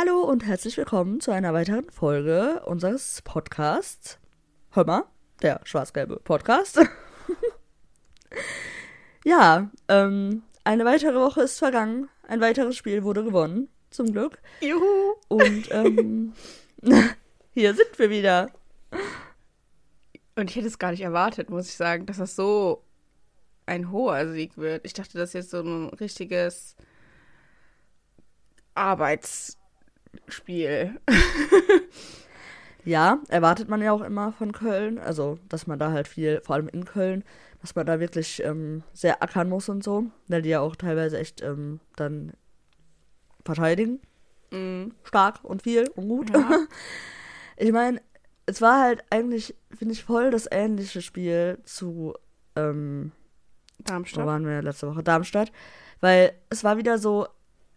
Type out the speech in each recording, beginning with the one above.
Hallo und herzlich willkommen zu einer weiteren Folge unseres Podcasts. Hömmer, der schwarz-gelbe Podcast. Ja, eine weitere Woche ist vergangen. Ein weiteres Spiel wurde gewonnen, zum Glück. Juhu! Und hier sind wir wieder. Und ich hätte es gar nicht erwartet, muss ich sagen, dass das so ein hoher Sieg wird. Ich dachte, das ist jetzt so ein richtiges Arbeitsspiel. Ja, erwartet man ja auch immer von Köln, also dass man da halt viel, vor allem in Köln, dass man da wirklich sehr ackern muss und so, weil die ja auch teilweise echt dann verteidigen. Mhm. Stark und viel und gut. Ja. Ich meine, es war halt eigentlich, finde ich, voll das ähnliche Spiel zu Darmstadt. Wo waren wir letzte Woche? Darmstadt. Weil es war wieder so,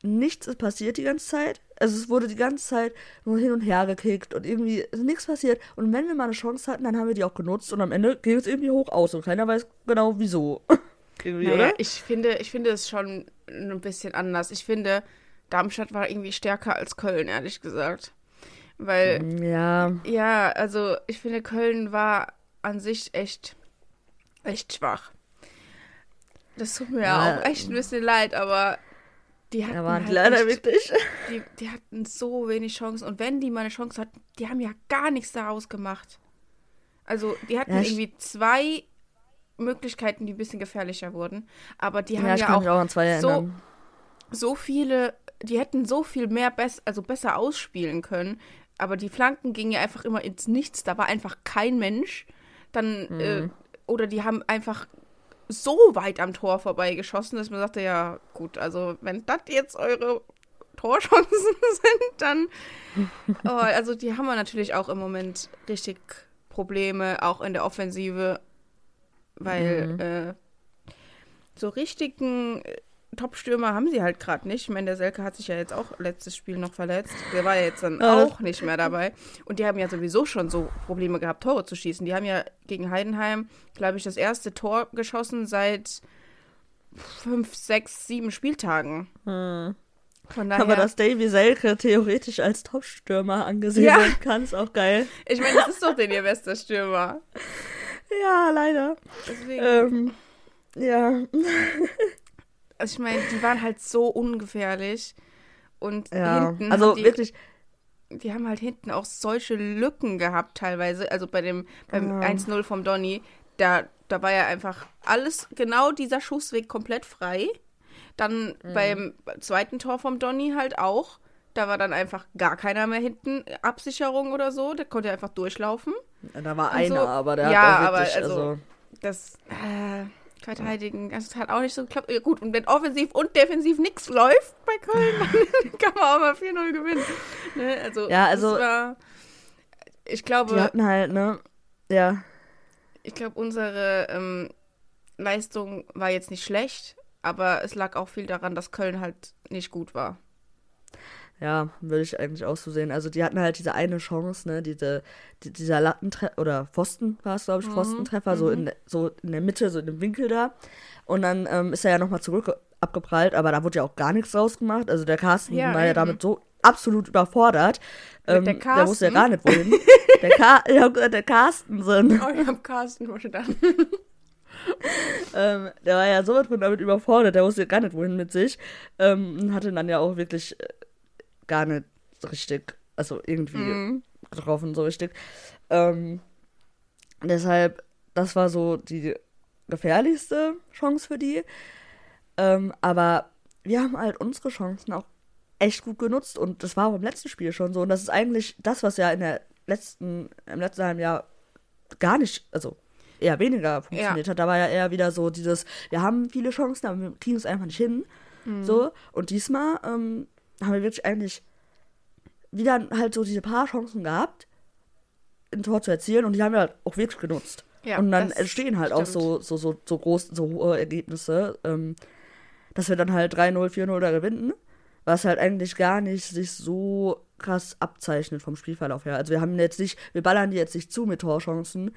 nichts ist passiert die ganze Zeit. Also es wurde die ganze Zeit nur hin und her gekickt und irgendwie ist nichts passiert. Und wenn wir mal eine Chance hatten, dann haben wir die auch genutzt und am Ende ging es irgendwie hoch aus und keiner weiß genau wieso. Naja, ich finde es schon ein bisschen anders. Ich finde, Darmstadt war irgendwie stärker als Köln, ehrlich gesagt. Weil, ja, also ich finde, Köln war an sich echt schwach. Das tut mir ja auch echt ein bisschen leid, aber die hatten waren halt leider echt, die hatten so wenig Chancen. Und wenn die mal eine Chance hatten, die haben ja gar nichts daraus gemacht. Also die hatten irgendwie zwei Möglichkeiten, die ein bisschen gefährlicher wurden. Aber die haben ja auch so viele, die hätten so viel mehr besser ausspielen können. Aber die Flanken gingen ja einfach immer ins Nichts. Da war einfach kein Mensch. Dann oder die haben einfach so weit am Tor vorbeigeschossen, dass man sagte, ja gut, also wenn das jetzt eure Torchancen sind, dann... also die haben wir natürlich auch im Moment richtig Probleme, auch in der Offensive, weil so richtigen Top-Stürmer haben sie halt gerade nicht. Ich meine, der Selke hat sich ja jetzt auch letztes Spiel noch verletzt. Der war ja jetzt dann auch nicht mehr dabei. Und die haben ja sowieso schon so Probleme gehabt, Tore zu schießen. Die haben ja gegen Heidenheim, glaube ich, das erste Tor geschossen seit 5, 6, 7 Spieltagen. Von daher, aber dass Davy Selke theoretisch als Top-Stürmer angesehen werden kann, ist auch geil. Ich meine, das ist doch denn ihr bester Stürmer. Ja, leider. Deswegen. Ja. Also ich meine, die waren halt so ungefährlich und hinten, also wirklich, die haben halt hinten auch solche Lücken gehabt teilweise, also beim 1-0 vom Donny, da war ja einfach alles, genau dieser Schussweg komplett frei, dann beim zweiten Tor vom Donny halt auch, da war dann einfach gar keiner mehr hinten, Absicherung oder so, der konnte einfach durchlaufen. Da war und einer, so, aber der hat auch wirklich, also das... verteidigen. Also es hat auch nicht so geklappt. Ja, gut, und wenn offensiv und defensiv nichts läuft bei Köln, dann kann man auch mal 4-0 gewinnen. Ne? Also, ja, also war, ich glaube... Die hatten halt, ne? Ja. Ich glaube, unsere Leistung war jetzt nicht schlecht, aber es lag auch viel daran, dass Köln halt nicht gut war. Ja, würde ich eigentlich auch so sehen. Also die hatten halt diese eine Chance, ne, dieser Lattentreffer, oder Pfosten war es, glaube ich, Pfostentreffer, so in der Mitte, so in dem Winkel da. Und dann ist er ja nochmal zurück abgeprallt, aber da wurde ja auch gar nichts draus gemacht. Also der Carsten war ja damit so absolut überfordert. Der Carsten? Der wusste ja gar nicht, wohin. Der Carsten sind. Oh, ich hab Carsten schon gedacht. Der war ja sowas von damit überfordert, der wusste ja gar nicht, wohin mit sich. Hatte dann ja auch wirklich... gar nicht richtig, also irgendwie getroffen, so richtig. Deshalb, das war so die gefährlichste Chance für die. Aber wir haben halt unsere Chancen auch echt gut genutzt und das war auch im letzten Spiel schon so. Und das ist eigentlich das, was ja im letzten halben Jahr gar nicht, also eher weniger funktioniert hat. Da war ja eher wieder so dieses, wir haben viele Chancen, aber wir kriegen es einfach nicht hin. So, und diesmal, haben wir wirklich eigentlich wieder halt so diese paar Chancen gehabt, ein Tor zu erzielen und die haben wir halt auch wirklich genutzt. Ja, und dann entstehen halt auch so große, so hohe Ergebnisse, dass wir dann halt 3-0, 4-0 da gewinnen, was halt eigentlich gar nicht sich so krass abzeichnet vom Spielverlauf her. Also wir ballern die jetzt nicht zu mit Torchancen,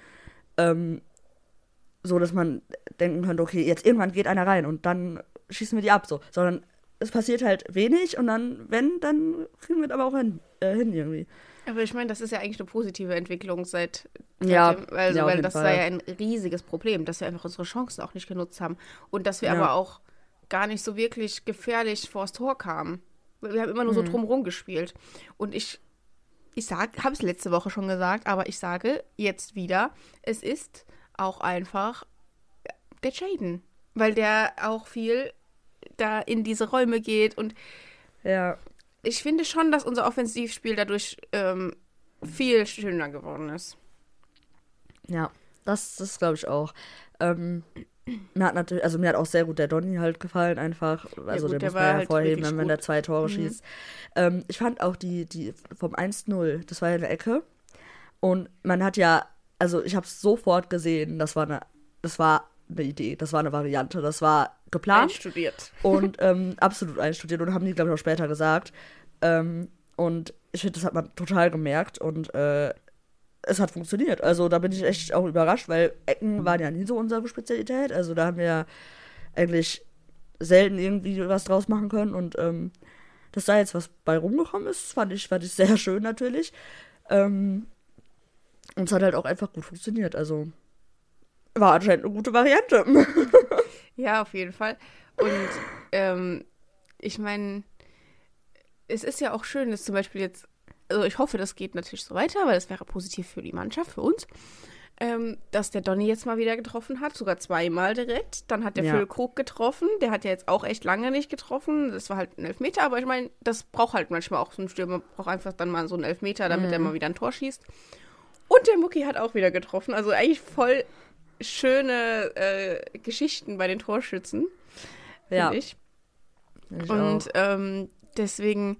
so dass man denken könnte, okay, jetzt irgendwann geht einer rein und dann schießen wir die ab, so, sondern es passiert halt wenig und dann, wenn, dann kriegen wir es aber auch hin irgendwie. Aber ich meine, das ist ja eigentlich eine positive Entwicklung weil das war ja ein riesiges Problem, dass wir einfach unsere Chancen auch nicht genutzt haben und dass wir aber auch gar nicht so wirklich gefährlich vors Tor kamen. Wir haben immer nur so drumherum gespielt. Und ich habe es letzte Woche schon gesagt, aber ich sage jetzt wieder, es ist auch einfach der Jayden, weil der auch viel da in diese Räume geht und ich finde schon, dass unser Offensivspiel dadurch viel schöner geworden ist. Ja, das glaube ich auch. Mir hat natürlich, also mir hat auch sehr gut der Donny halt gefallen einfach. Also ja, gut, den muss man ja halt hervorheben, wenn der 2 Tore schießt. Ich fand auch die vom 1-0, das war ja eine Ecke. Und man hat ja, also ich habe es sofort gesehen, das war eine Idee, das war eine Variante, das war geplant. Einstudiert. Und absolut einstudiert und haben die, glaube ich, auch später gesagt. Und ich finde, das hat man total gemerkt und es hat funktioniert. Also da bin ich echt auch überrascht, weil Ecken waren ja nie so unsere Spezialität. Also da haben wir ja eigentlich selten irgendwie was draus machen können. Und dass da jetzt was bei rumgekommen ist, fand ich sehr schön natürlich. Und es hat halt auch einfach gut funktioniert. Also war anscheinend eine gute Variante. Ja, auf jeden Fall. Und ich meine, es ist ja auch schön, dass zum Beispiel jetzt, also ich hoffe, das geht natürlich so weiter, weil das wäre positiv für die Mannschaft, für uns, dass der Donny jetzt mal wieder getroffen hat, sogar zweimal direkt. Dann hat der Füllkrug getroffen, der hat ja jetzt auch echt lange nicht getroffen. Das war halt ein Elfmeter, aber ich meine, das braucht halt manchmal auch so ein Stürmer, braucht einfach dann mal so einen Elfmeter, damit er mal wieder ein Tor schießt. Und der Mucki hat auch wieder getroffen, also eigentlich voll schöne Geschichten bei den Torschützen, finde ich. Ich und deswegen,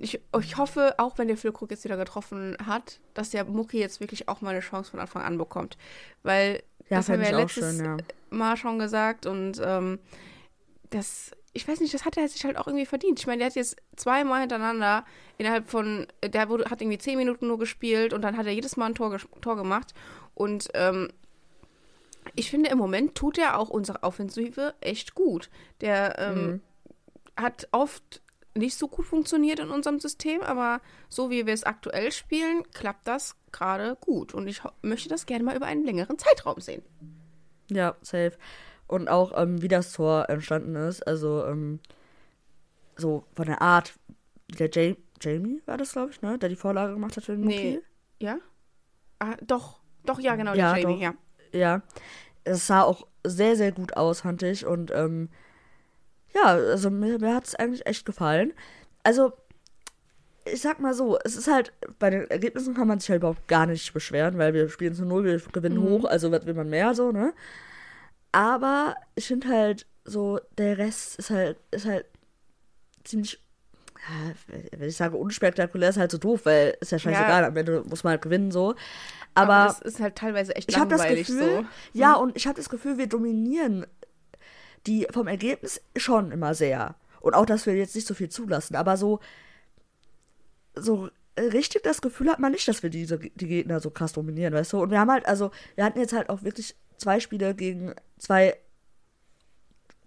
ich hoffe, auch wenn der Füllkrug jetzt wieder getroffen hat, dass der Mucki jetzt wirklich auch mal eine Chance von Anfang an bekommt. Weil das haben wir ja letztes Mal schon gesagt und das, ich weiß nicht, das hat er sich halt auch irgendwie verdient. Ich meine, der hat jetzt zweimal hintereinander hat irgendwie 10 Minuten nur gespielt und dann hat er jedes Mal ein Tor gemacht und ich finde, im Moment tut er auch unsere Offensive echt gut. Der hat oft nicht so gut funktioniert in unserem System, aber so wie wir es aktuell spielen, klappt das gerade gut. Und ich möchte das gerne mal über einen längeren Zeitraum sehen. Ja, safe. Und auch, wie das Tor entstanden ist, also so von der Art, der Jamie war das, glaube ich, ne? Der die Vorlage gemacht hat für den Mucki. Nee, ja? Ah, doch, ja, genau, der Jamie, ja. Ja, es sah auch sehr, sehr gut aus, fand ich. Und also mir hat es eigentlich echt gefallen. Also, ich sag mal so, es ist halt, bei den Ergebnissen kann man sich halt überhaupt gar nicht beschweren, weil wir spielen zu 0, wir gewinnen hoch, also was will man mehr so, ne? Aber ich finde halt so, der Rest ist halt ziemlich, wenn ich sage unspektakulär, ist halt so doof, weil ist ja scheißegal, am Ende muss man halt gewinnen so. Aber das ist halt teilweise echt langweilig so. Ja, und ich habe das Gefühl, wir dominieren die vom Ergebnis schon immer sehr. Und auch, dass wir jetzt nicht so viel zulassen. Aber so richtig das Gefühl hat man nicht, dass wir die Gegner so krass dominieren, weißt du. Und wir hatten jetzt halt auch wirklich 2 Spiele gegen 2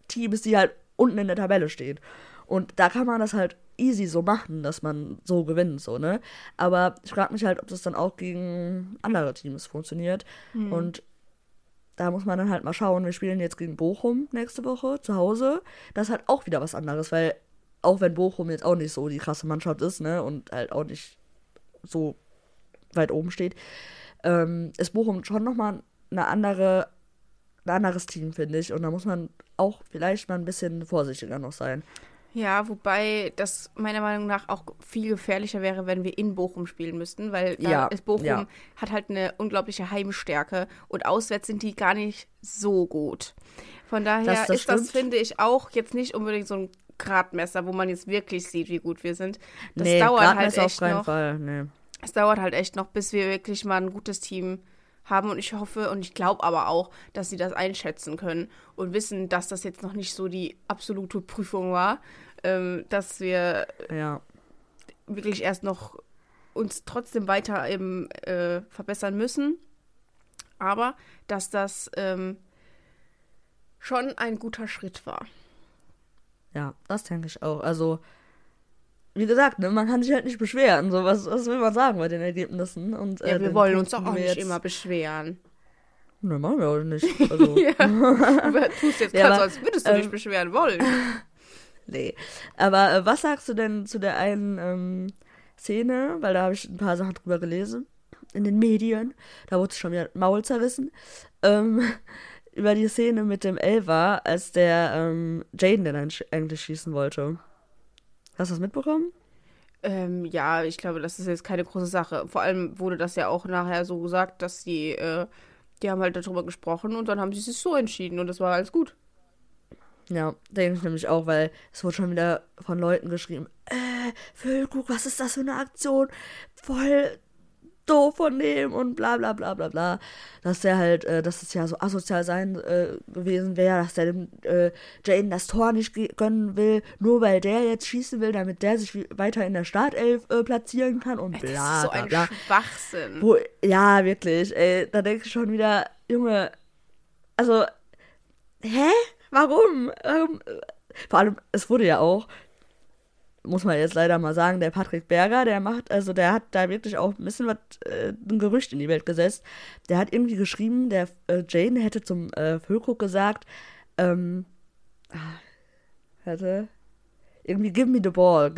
Teams, die halt unten in der Tabelle stehen. Und da kann man das halt easy so machen, dass man so gewinnt, so, ne? Aber ich frage mich halt, ob das dann auch gegen andere Teams funktioniert. Und da muss man dann halt mal schauen. Wir spielen jetzt gegen Bochum nächste Woche zu Hause. Das ist halt auch wieder was anderes, weil auch wenn Bochum jetzt auch nicht so die krasse Mannschaft ist, ne? Und halt auch nicht so weit oben steht, ist Bochum schon nochmal ein anderes Team, finde ich. Und da muss man auch vielleicht mal ein bisschen vorsichtiger noch sein. Ja, wobei das meiner Meinung nach auch viel gefährlicher wäre, wenn wir in Bochum spielen müssten, weil Bochum hat halt eine unglaubliche Heimstärke und auswärts sind die gar nicht so gut. Von daher das finde ich, auch jetzt nicht unbedingt so ein Gradmesser, wo man jetzt wirklich sieht, wie gut wir sind. Das dauert halt echt noch. Es dauert halt echt noch, bis wir wirklich mal ein gutes Team haben und ich hoffe und ich glaube aber auch, dass sie das einschätzen können und wissen, dass das jetzt noch nicht so die absolute Prüfung war. Dass wir wirklich erst noch uns trotzdem weiter verbessern müssen, aber dass das schon ein guter Schritt war. Ja, das denke ich auch. Also, wie gesagt, ne, man kann sich halt nicht beschweren. So, was will man sagen bei den Ergebnissen? Und, ja, wir wollen uns doch auch nicht immer beschweren. Ne, machen wir auch nicht. Also. Ja, aber tust jetzt gerade so, als würdest du dich beschweren wollen. Nee. Aber was sagst du denn zu der einen Szene? Weil da habe ich ein paar Sachen drüber gelesen. In den Medien. Da wurde schon wieder Maul zerrissen. Über die Szene mit dem Elfer, als der Jayden dann eigentlich schießen wollte. Hast du das mitbekommen? Ja, ich glaube, das ist jetzt keine große Sache. Vor allem wurde das ja auch nachher so gesagt, dass die haben halt darüber gesprochen und dann haben sie sich so entschieden und das war alles gut. Ja, denke ich nämlich auch, weil es wurde schon wieder von Leuten geschrieben, Füllkrug, was ist das für eine Aktion? Voll doof von dem und bla bla bla bla bla. Dass der halt, dass es ja so asozial sein gewesen wäre, dass der dem Jayden das Tor nicht gönnen will, nur weil der jetzt schießen will, damit der sich weiter in der Startelf platzieren kann und bla bla bla. Das ist so ein Schwachsinn. Ja, wirklich. Ey, da denke ich schon wieder, Junge, also, hä? Warum? Vor allem, es wurde ja auch, muss man jetzt leider mal sagen, der Patrick Berger, der hat da wirklich auch ein bisschen was, ein Gerücht in die Welt gesetzt. Der hat irgendwie geschrieben, der Jayden hätte zum Füllkrug gesagt, irgendwie give me the ball,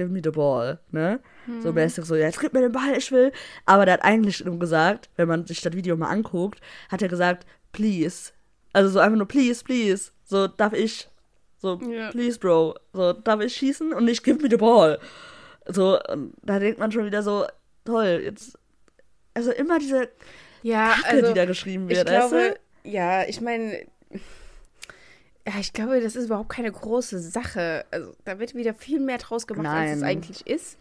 ne? Mhm. So mäßig so, jetzt gib mir den Ball, ich will. Aber der hat eigentlich nur gesagt, wenn man sich das Video mal anguckt, hat er gesagt, please. Also so einfach nur please, please. So, darf ich? So, yeah. Please, bro. So, darf ich schießen? Und ich give me the ball. So, da denkt man schon wieder so, toll, jetzt... Also immer diese Kacke, die da geschrieben wird, weißt du? Ja, ich meine... Ja, ich glaube, das ist überhaupt keine große Sache. Also, da wird wieder viel mehr draus gemacht, als es eigentlich ist.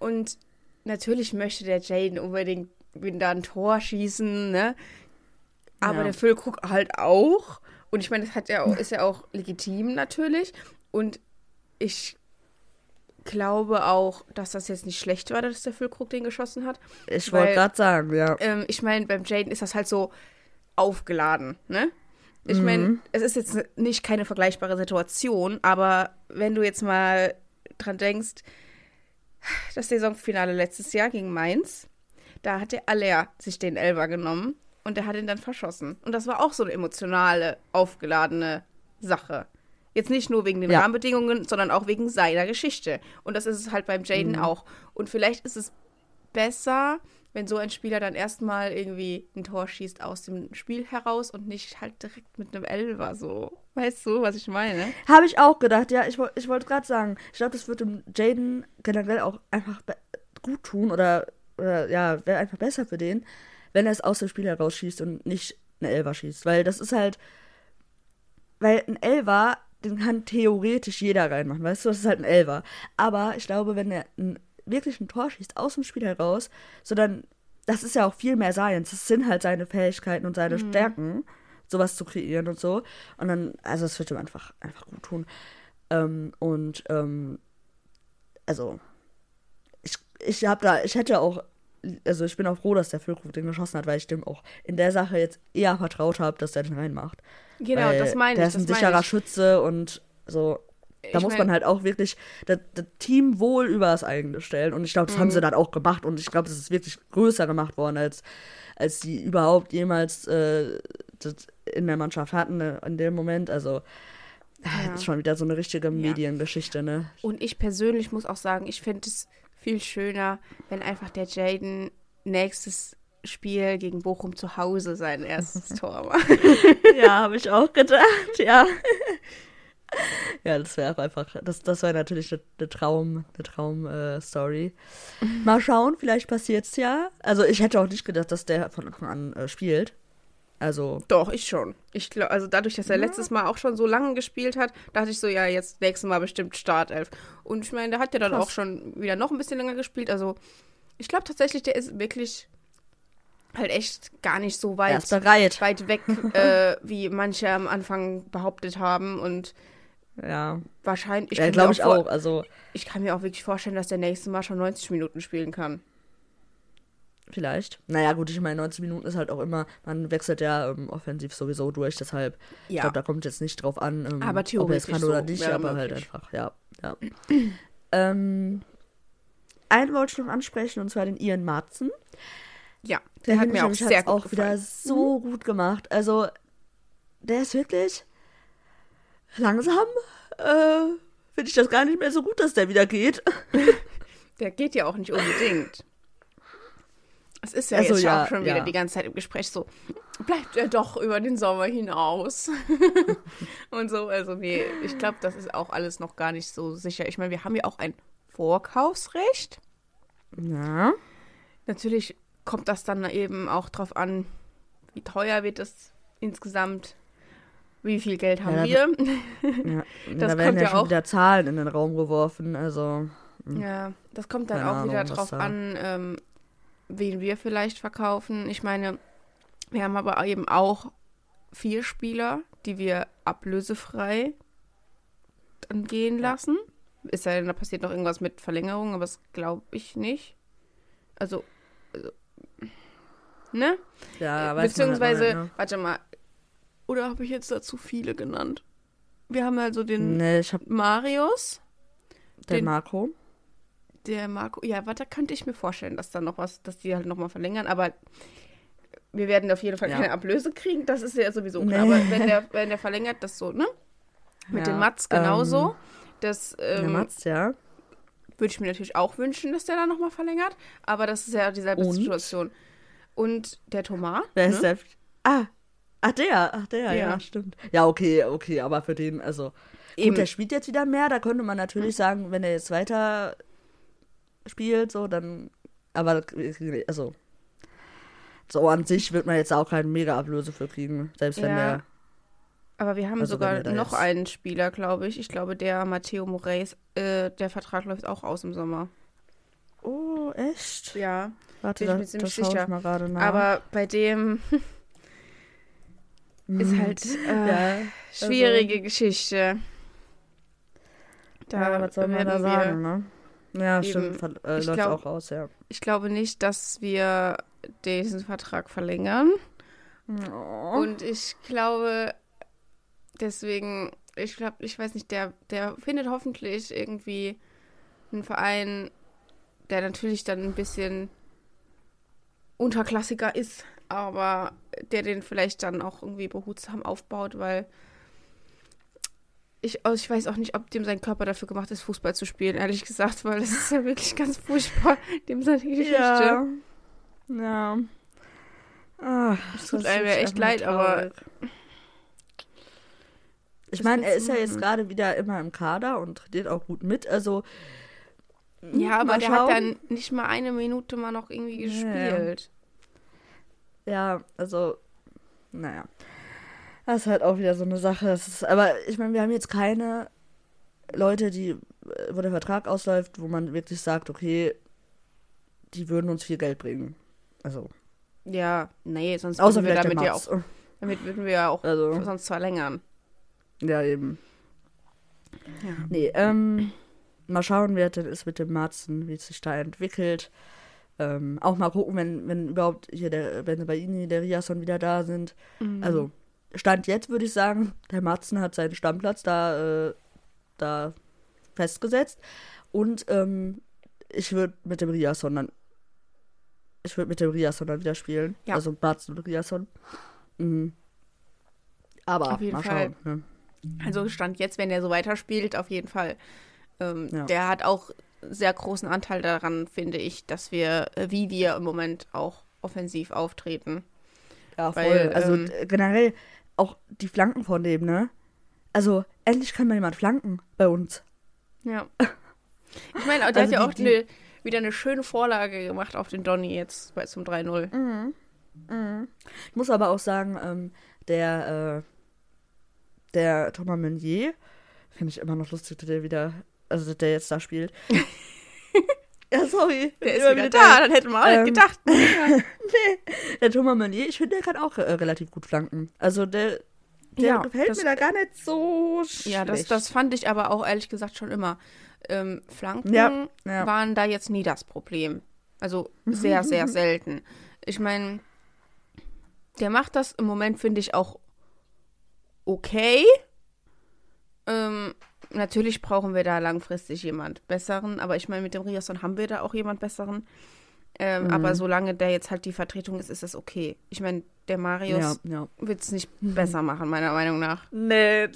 Und natürlich möchte der Jayden unbedingt da ein Tor schießen, ne? Aber der Füllkrug halt auch... Und ich meine, das ist ja auch legitim natürlich. Und ich glaube auch, dass das jetzt nicht schlecht war, dass der Füllkrug den geschossen hat. Ich wollte gerade sagen, ja. Ich meine, beim Jayden ist das halt so aufgeladen, ne? Ich meine, es ist jetzt nicht keine vergleichbare Situation, aber wenn du jetzt mal dran denkst, das Saisonfinale letztes Jahr gegen Mainz, da hat der Aller sich den Elfer genommen. Und der hat ihn dann verschossen. Und das war auch so eine emotionale, aufgeladene Sache. Jetzt nicht nur wegen den Rahmenbedingungen, sondern auch wegen seiner Geschichte. Und das ist es halt beim Jayden auch. Und vielleicht ist es besser, wenn so ein Spieler dann erstmal irgendwie ein Tor schießt aus dem Spiel heraus und nicht halt direkt mit einem Elfer so. Weißt du, was ich meine? Habe ich auch gedacht, ja. Ich wollte gerade sagen, ich glaube, das wird dem Jayden generell auch einfach gut tun oder wäre einfach besser für den, wenn er es aus dem Spiel heraus schießt und nicht eine Elfer schießt. Weil das ist halt, weil ein Elfer, den kann theoretisch jeder reinmachen, weißt du, das ist halt ein Elfer. Aber ich glaube, wenn er wirklich ein Tor schießt aus dem Spiel heraus, so dann, das ist ja auch viel mehr Science, das sind halt seine Fähigkeiten und seine Stärken, sowas zu kreieren und so. Und dann, also das wird ihm einfach gut tun. Also, also ich bin auch froh, dass der Füllkrug den geschossen hat, weil ich dem auch in der Sache jetzt eher vertraut habe, dass der den reinmacht. Genau, weil das meine ich. Der ist ein sicherer Schütze und so. Man halt auch wirklich das Teamwohl über das eigene stellen. Und ich glaube, das haben sie dann auch gemacht. Und ich glaube, das ist wirklich größer gemacht worden, als die überhaupt jemals das in der Mannschaft hatten in dem Moment. Also das ist schon wieder so eine richtige Mediengeschichte, ne? Und ich persönlich muss auch sagen, ich finde es viel schöner, wenn einfach der Jayden nächstes Spiel gegen Bochum zu Hause sein erstes Tor macht. Ja, habe ich auch gedacht, ja. Ja, das wäre einfach, das wäre natürlich eine Traum-Story. Mal schauen, vielleicht passiert's ja. Also ich hätte auch nicht gedacht, dass der von Anfang an spielt. Also doch, ich schon. Ich glaube, also dadurch, dass er letztes Mal auch schon so lange gespielt hat, dachte ich so, ja, jetzt nächstes Mal bestimmt Startelf. Und ich meine, der hat ja dann auch schon wieder noch ein bisschen länger gespielt. Also ich glaube tatsächlich, der ist wirklich halt echt gar nicht so weit weg, wie manche am Anfang behauptet haben. Und wahrscheinlich, ich kann mir auch wirklich vorstellen, dass der nächste Mal schon 90 Minuten spielen kann. vielleicht. Naja, gut, ich meine, 90 Minuten ist halt auch immer, man wechselt ja offensiv sowieso durch, deshalb, ich glaube, da kommt jetzt nicht drauf an, aber ob er es kann oder nicht, aber halt einfach, ja. Einen wollte ich noch ansprechen, und zwar den Ian Maatsen. Ja, der hat mir auch sehr gut gefallen. Der hat auch wieder so gut gemacht. Also, der ist wirklich langsam, finde ich das gar nicht mehr so gut, dass der wieder geht. Der geht ja auch nicht unbedingt. Es ist ja also jetzt auch schon wieder die ganze Zeit im Gespräch so, bleibt er doch über den Sommer hinaus. Und so, also nee, ich glaube, das ist auch alles noch gar nicht so sicher. Ich meine, wir haben ja auch ein Vorkaufsrecht. Ja. Natürlich kommt das dann eben auch drauf an, wie teuer wird das insgesamt, wie viel Geld haben wir. Ja, das da werden ja schon auch wieder Zahlen in den Raum geworfen, also. Ja, das kommt dann auch wieder drauf an, wen wir vielleicht verkaufen. Ich meine, wir haben aber eben auch 4 Spieler, die wir ablösefrei dann gehen lassen. Ist ja, da passiert noch irgendwas mit Verlängerung, aber das glaube ich nicht. Also ne? Ja, weiß beziehungsweise, man halt mal, ne? Warte mal, oder habe ich jetzt dazu viele genannt? Wir haben also den Marius. Den Marco. Der Marco, ja, warte, da könnte ich mir vorstellen, dass da noch was, dass die halt nochmal verlängern, aber wir werden auf jeden Fall keine Ablöse kriegen, das ist ja sowieso klar, aber wenn der verlängert, das so, ne? Mit dem Mats genauso. Der Mats, würde ich mir natürlich auch wünschen, dass der da nochmal verlängert, aber das ist ja dieselbe Situation. Und der Thomas, wer ist der? Ach, der, ja, stimmt. Ja, okay, aber für den, also eben. Gut, der spielt jetzt wieder mehr, da könnte man natürlich sagen, wenn er jetzt weiter spielt, so, dann, aber, also, so an sich wird man jetzt auch keinen Mega-Ablöse für kriegen, selbst wenn der. Aber wir haben sogar noch einen Spieler, glaube ich. Ich glaube, der Matteo Moraes, der Vertrag läuft auch aus im Sommer. Oh, echt? Ja, warte, bin ich mir ziemlich sicher. Mal gerade nach. Aber bei dem ist halt schwierige Geschichte. Da was soll man da sagen, ne? Ja, eben, stimmt, läuft auch aus, ja. Ich glaube nicht, dass wir diesen Vertrag verlängern. Oh. Und ich glaube, deswegen, ich weiß nicht, der findet hoffentlich irgendwie einen Verein, der natürlich dann ein bisschen Unterklassiker ist, aber der den vielleicht dann auch irgendwie behutsam aufbaut, weil ich weiß auch nicht, ob dem sein Körper dafür gemacht ist, Fußball zu spielen, ehrlich gesagt, weil das ist ja wirklich ganz furchtbar, dem seine Geschichte. Ja. Es tut einem ja echt leid, traurig. Aber ich meine, er ist ja jetzt gerade wieder immer im Kader und trainiert auch gut mit, also ja, aber der hat dann nicht mal eine Minute mal noch irgendwie gespielt. Ja, also naja. Das ist halt auch wieder so eine Sache. Aber ich meine, wir haben jetzt keine Leute, wo der Vertrag ausläuft, wo man wirklich sagt, okay, die würden uns viel Geld bringen. Also. Ja, nee, sonst außer würden wir damit ja auch. Damit würden wir ja auch sonst verlängern. Ja, eben. Ja. Nee, mal schauen, wer das ist mit dem Matzen, wie es sich da entwickelt. Auch mal gucken, wenn überhaupt wenn bei Ihnen der Riasson wieder da sind. Mhm. Also, Stand jetzt würde ich sagen, der Matzen hat seinen Stammplatz da festgesetzt. Und ich würde mit dem Riasson dann wieder spielen. Ja. Also Matzen und Riasson. Mhm. Aber auf jeden Fall. Schauen. Ne? Also Stand jetzt, wenn er so weiterspielt, auf jeden Fall. Der hat auch sehr großen Anteil daran, finde ich, dass wir im Moment auch offensiv auftreten. Ja, voll. Weil, also generell auch die Flanken von dem, ne? Also endlich kann mal jemand flanken bei uns. Ja. Ich meine, der hat ja auch wieder eine schöne Vorlage gemacht auf den Donny jetzt zum 3-0. Mhm. Mhm. Ich muss aber auch sagen, der Thomas Meunier, finde ich immer noch lustig, der jetzt da spielt. Ja, sorry. Der ist wieder da, dann hätte man auch nicht gedacht. Nee, der Thomas Meunier, ich finde, der kann auch relativ gut flanken. Also der gefällt mir da gar nicht so schlecht. Ja, das fand ich aber auch ehrlich gesagt schon immer. Flanken waren da jetzt nie das Problem. Also sehr, sehr selten. Ich meine, der macht das im Moment, finde ich, auch okay. Natürlich brauchen wir da langfristig jemand Besseren, aber ich meine, mit dem Riasson haben wir da auch jemand Besseren. Aber solange der jetzt halt die Vertretung ist, ist das okay. Ich meine, der Marius wird es nicht besser machen, meiner Meinung nach. Nee,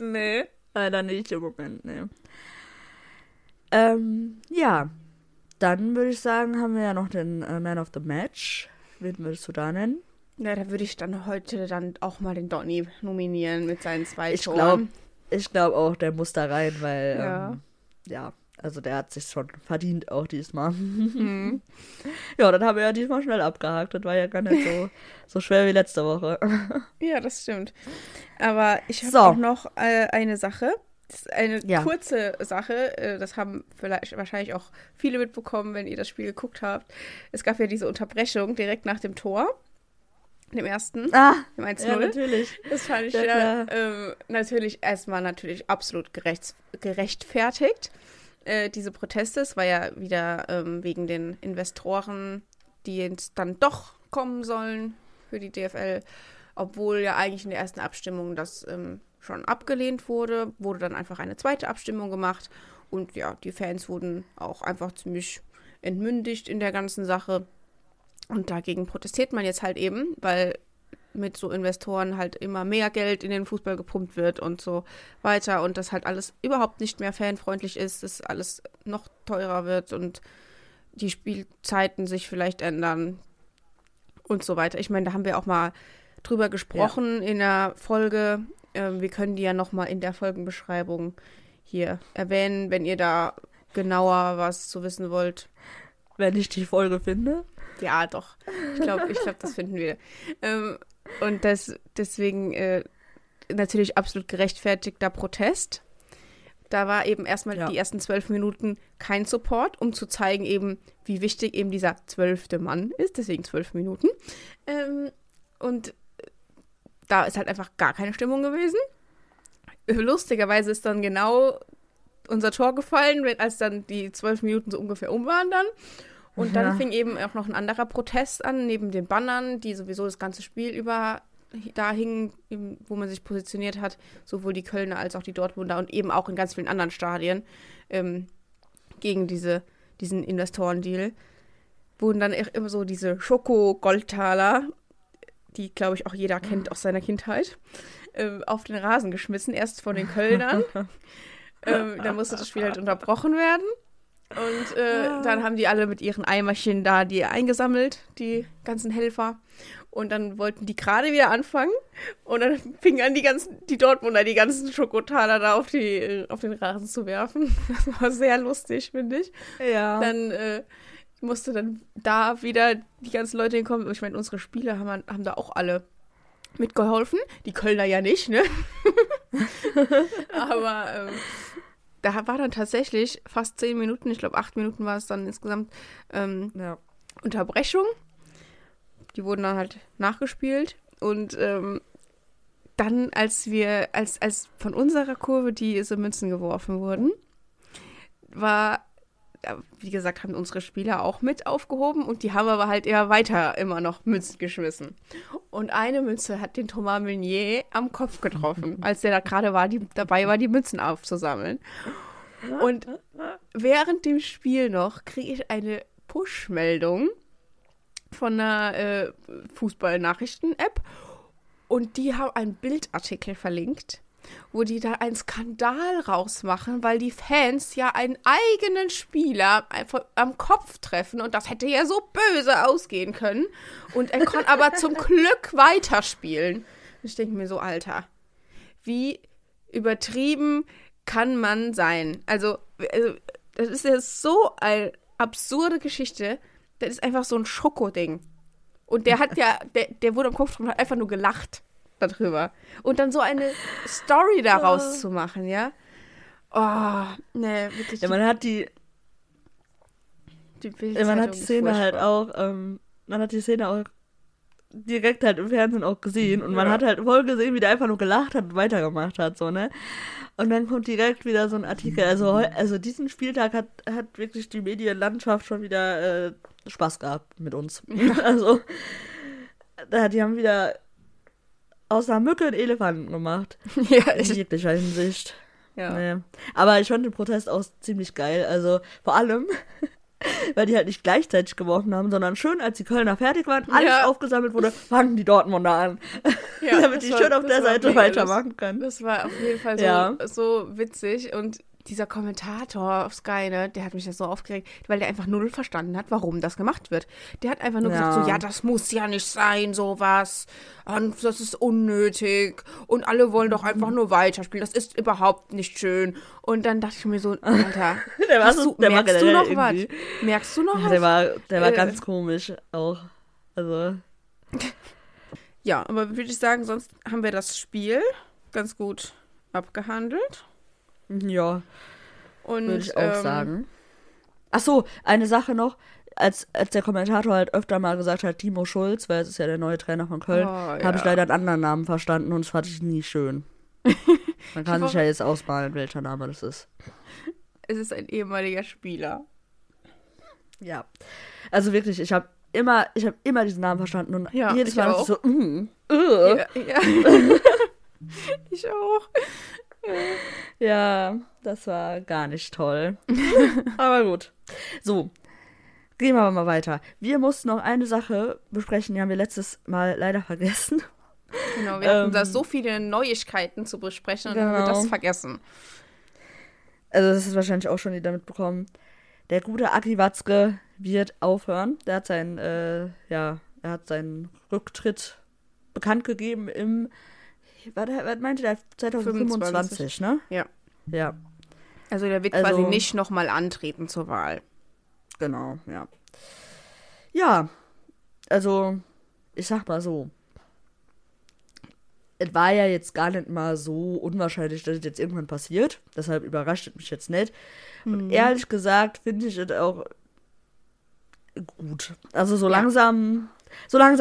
leider nicht im Moment, nee. Ja, dann würde ich sagen, haben wir ja noch den Man of the Match. Wen würdest du da nennen? Ja, da würde ich dann heute dann auch mal den Donny nominieren mit seinen 2 Toren. Ich glaube auch, der muss da rein, weil, also der hat sich schon verdient auch diesmal. Mhm. Ja, dann haben wir ja diesmal schnell abgehakt. Das war ja gar nicht so schwer wie letzte Woche. Ja, das stimmt. Aber ich habe auch noch eine Sache. Das ist eine kurze Sache. Das haben wahrscheinlich auch viele mitbekommen, wenn ihr das Spiel geguckt habt. Es gab ja diese Unterbrechung direkt nach dem Tor. Dem ersten, dem 1-0. Ja, natürlich. Das fand ich natürlich erstmal absolut gerechtfertigt. Diese Proteste, es war ja wieder wegen den Investoren, die jetzt dann doch kommen sollen für die DFL, obwohl ja eigentlich in der ersten Abstimmung das schon abgelehnt wurde, wurde dann einfach eine zweite Abstimmung gemacht und ja, die Fans wurden auch einfach ziemlich entmündigt in der ganzen Sache. Und dagegen protestiert man jetzt halt eben, weil mit so Investoren halt immer mehr Geld in den Fußball gepumpt wird und so weiter und das halt alles überhaupt nicht mehr fanfreundlich ist, dass alles noch teurer wird und die Spielzeiten sich vielleicht ändern und so weiter. Ich meine, da haben wir auch mal drüber gesprochen in der Folge. Wir können die ja nochmal in der Folgenbeschreibung hier erwähnen, wenn ihr da genauer was zu wissen wollt. Wenn ich die Folge finde. Ja, doch. Ich glaube, das finden wir. Und deswegen natürlich absolut gerechtfertigter Protest. Da war eben erstmal die ersten 12 Minuten kein Support, um zu zeigen eben, wie wichtig eben dieser 12. Mann ist. Deswegen 12 Minuten. Und da ist halt einfach gar keine Stimmung gewesen. Lustigerweise ist dann genau unser Tor gefallen, als dann die 12 Minuten so ungefähr um waren dann. Und dann fing eben auch noch ein anderer Protest an, neben den Bannern, die sowieso das ganze Spiel über da hingen, wo man sich positioniert hat, sowohl die Kölner als auch die Dortmunder und eben auch in ganz vielen anderen Stadien gegen diesen Investorendeal, wurden dann immer so diese Schoko-Goldtaler, die, glaube ich, auch jeder kennt aus seiner Kindheit, auf den Rasen geschmissen, erst von den Kölnern. Dann musste das Spiel halt unterbrochen werden. Und dann haben die alle mit ihren Eimerchen da die eingesammelt, die ganzen Helfer. Und dann wollten die gerade wieder anfangen. Und dann fingen an, die Dortmunder die ganzen Schokotaler da auf den Rasen zu werfen. Das war sehr lustig, finde ich. Ja. Dann musste dann da wieder die ganzen Leute hinkommen. Ich meine, unsere Spieler haben da auch alle mitgeholfen. Die Kölner ja nicht, ne? Aber da war dann tatsächlich fast 10 Minuten, ich glaube 8 Minuten war es dann insgesamt, Unterbrechung. Die wurden dann halt nachgespielt. Und dann, als von unserer Kurve diese Münzen geworfen wurden, war, wie gesagt, haben unsere Spieler auch mit aufgehoben und die haben aber halt immer noch Münzen geschmissen. Und eine Münze hat den Thomas Meunier am Kopf getroffen, als der da gerade dabei war, die Münzen aufzusammeln. Und während dem Spiel noch kriege ich eine Push-Meldung von einer Fußball-Nachrichten-App und die haben einen Bildartikel verlinkt, wo die da einen Skandal rausmachen, weil die Fans ja einen eigenen Spieler einfach am Kopf treffen und das hätte ja so böse ausgehen können und er konnte aber zum Glück weiterspielen. Ich denke mir so, Alter, wie übertrieben kann man sein? Also das ist ja so eine absurde Geschichte, das ist einfach so ein Schokoding. Und der hat ja, der wurde am Kopf getroffen und hat einfach nur gelacht darüber. Und dann so eine Story daraus zu machen, ja? Oh, ne, wirklich. Ja, man hat die Szene halt auch, direkt halt im Fernsehen auch gesehen und man hat halt voll gesehen, wie der einfach nur gelacht hat und weitergemacht hat, so, ne? Und dann kommt direkt wieder so ein Artikel, also diesen Spieltag hat wirklich die Medienlandschaft schon wieder Spaß gehabt mit uns. Also, die haben wieder aus einer Mücke einen Elefanten gemacht. Ja, in jeglicher Hinsicht. Ja. Nee. Aber ich fand den Protest auch ziemlich geil, also vor allem... weil die halt nicht gleichzeitig geworfen haben, sondern schön, als die Kölner fertig waren, alles aufgesammelt wurde, fangen die Dortmunder an. Ja, damit die schön auf der Seite weitermachen können. Das war auf jeden Fall so witzig. Und dieser Kommentator auf Sky, ne, der hat mich ja so aufgeregt, weil der einfach null verstanden hat, warum das gemacht wird. Der hat einfach nur gesagt, so, ja, das muss ja nicht sein, sowas. Und das ist unnötig. Und alle wollen doch einfach nur weiterspielen. Das ist überhaupt nicht schön. Und dann dachte ich mir so, Alter, merkst du noch was? Der war ganz komisch auch. Also. Ja, aber würde ich sagen, sonst haben wir das Spiel ganz gut abgehandelt. Ja, würde ich auch sagen. Ach so, eine Sache noch, als der Kommentator halt öfter mal gesagt hat, Timo Schulz, weil es ist ja der neue Trainer von Köln, habe ich leider einen anderen Namen verstanden und das fand ich nie schön. Man kann sich ja jetzt ausmalen, welcher Name das ist. Es ist ein ehemaliger Spieler. Ja, also wirklich, ich habe immer diesen Namen verstanden und jedes Mal so, ich auch. Ja, das war gar nicht toll. Aber gut. So, gehen wir aber mal weiter. Wir mussten noch eine Sache besprechen, die haben wir letztes Mal leider vergessen. Genau, wir hatten da so viele Neuigkeiten zu besprechen und haben wir das vergessen. Also das ist wahrscheinlich auch schon jeder mitbekommen. Der gute Aki Watzke wird aufhören. Der hat seinen Rücktritt bekannt gegeben im... Was meinte der? 2025, ne? Ja. Also der wird quasi nicht nochmal antreten zur Wahl. Genau, ja. Ja, also ich sag mal so, es war ja jetzt gar nicht mal so unwahrscheinlich, dass es jetzt irgendwann passiert. Deshalb überrascht es mich jetzt nicht. Und ehrlich gesagt finde ich es auch gut. Also so langsam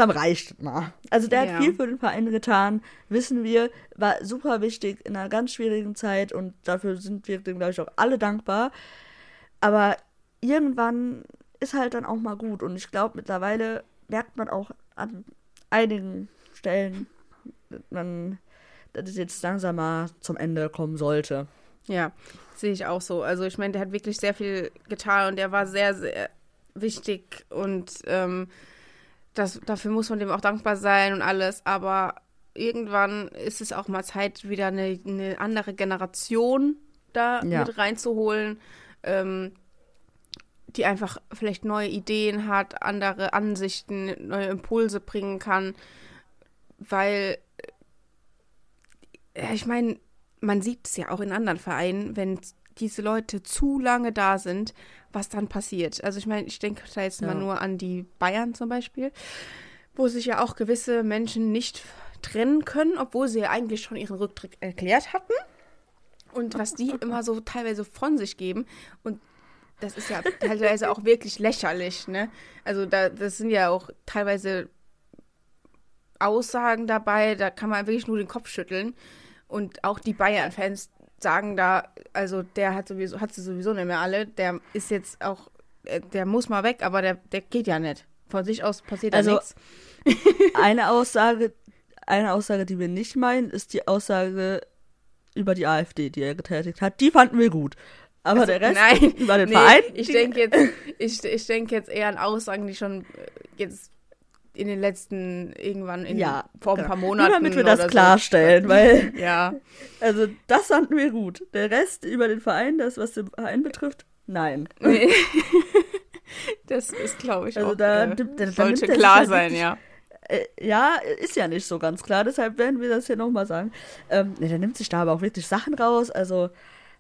reicht es mal. Also der hat viel für den Verein getan, wissen wir, war super wichtig in einer ganz schwierigen Zeit und dafür sind wir dem, glaube ich, auch alle dankbar. Aber irgendwann ist halt dann auch mal gut und ich glaube, mittlerweile merkt man auch an einigen Stellen, dass es jetzt langsam mal zum Ende kommen sollte. Ja, sehe ich auch so. Also ich meine, der hat wirklich sehr viel getan und der war sehr, sehr wichtig und dafür muss man dem auch dankbar sein und alles, aber irgendwann ist es auch mal Zeit, wieder eine andere Generation da mit reinzuholen, die einfach vielleicht neue Ideen hat, andere Ansichten, neue Impulse bringen kann, weil, ich meine, man sieht es ja auch in anderen Vereinen, wenn diese Leute zu lange da sind, was dann passiert. Also ich meine, ich denke da jetzt mal nur an die Bayern zum Beispiel, wo sich ja auch gewisse Menschen nicht trennen können, obwohl sie ja eigentlich schon ihren Rücktritt erklärt hatten und was die immer so teilweise von sich geben und das ist ja teilweise auch wirklich lächerlich, ne? Also das sind ja auch teilweise Aussagen dabei, da kann man wirklich nur den Kopf schütteln und auch die Bayern-Fans sagen da, also der hat sie sowieso nicht mehr alle, der ist jetzt auch, der muss mal weg, aber der geht ja nicht. Von sich aus passiert also, da nichts. Eine Aussage, die wir nicht meinen, ist die Aussage über die AfD, die er getätigt hat. Die fanden wir gut. Aber also, der Rest über den Verein? Ich denke jetzt eher an Aussagen, die schon jetzt in den letzten, irgendwann vor ein paar Monaten. Nur damit wir das klarstellen, weil, also das fanden wir gut. Der Rest über den Verein, das, was den Verein betrifft, nein. Nee. Das ist, glaube ich, also auch, sollte klar sein, wirklich, ja, ist ja nicht so ganz klar, deshalb werden wir das hier nochmal sagen. Der nimmt sich da aber auch wirklich Sachen raus, also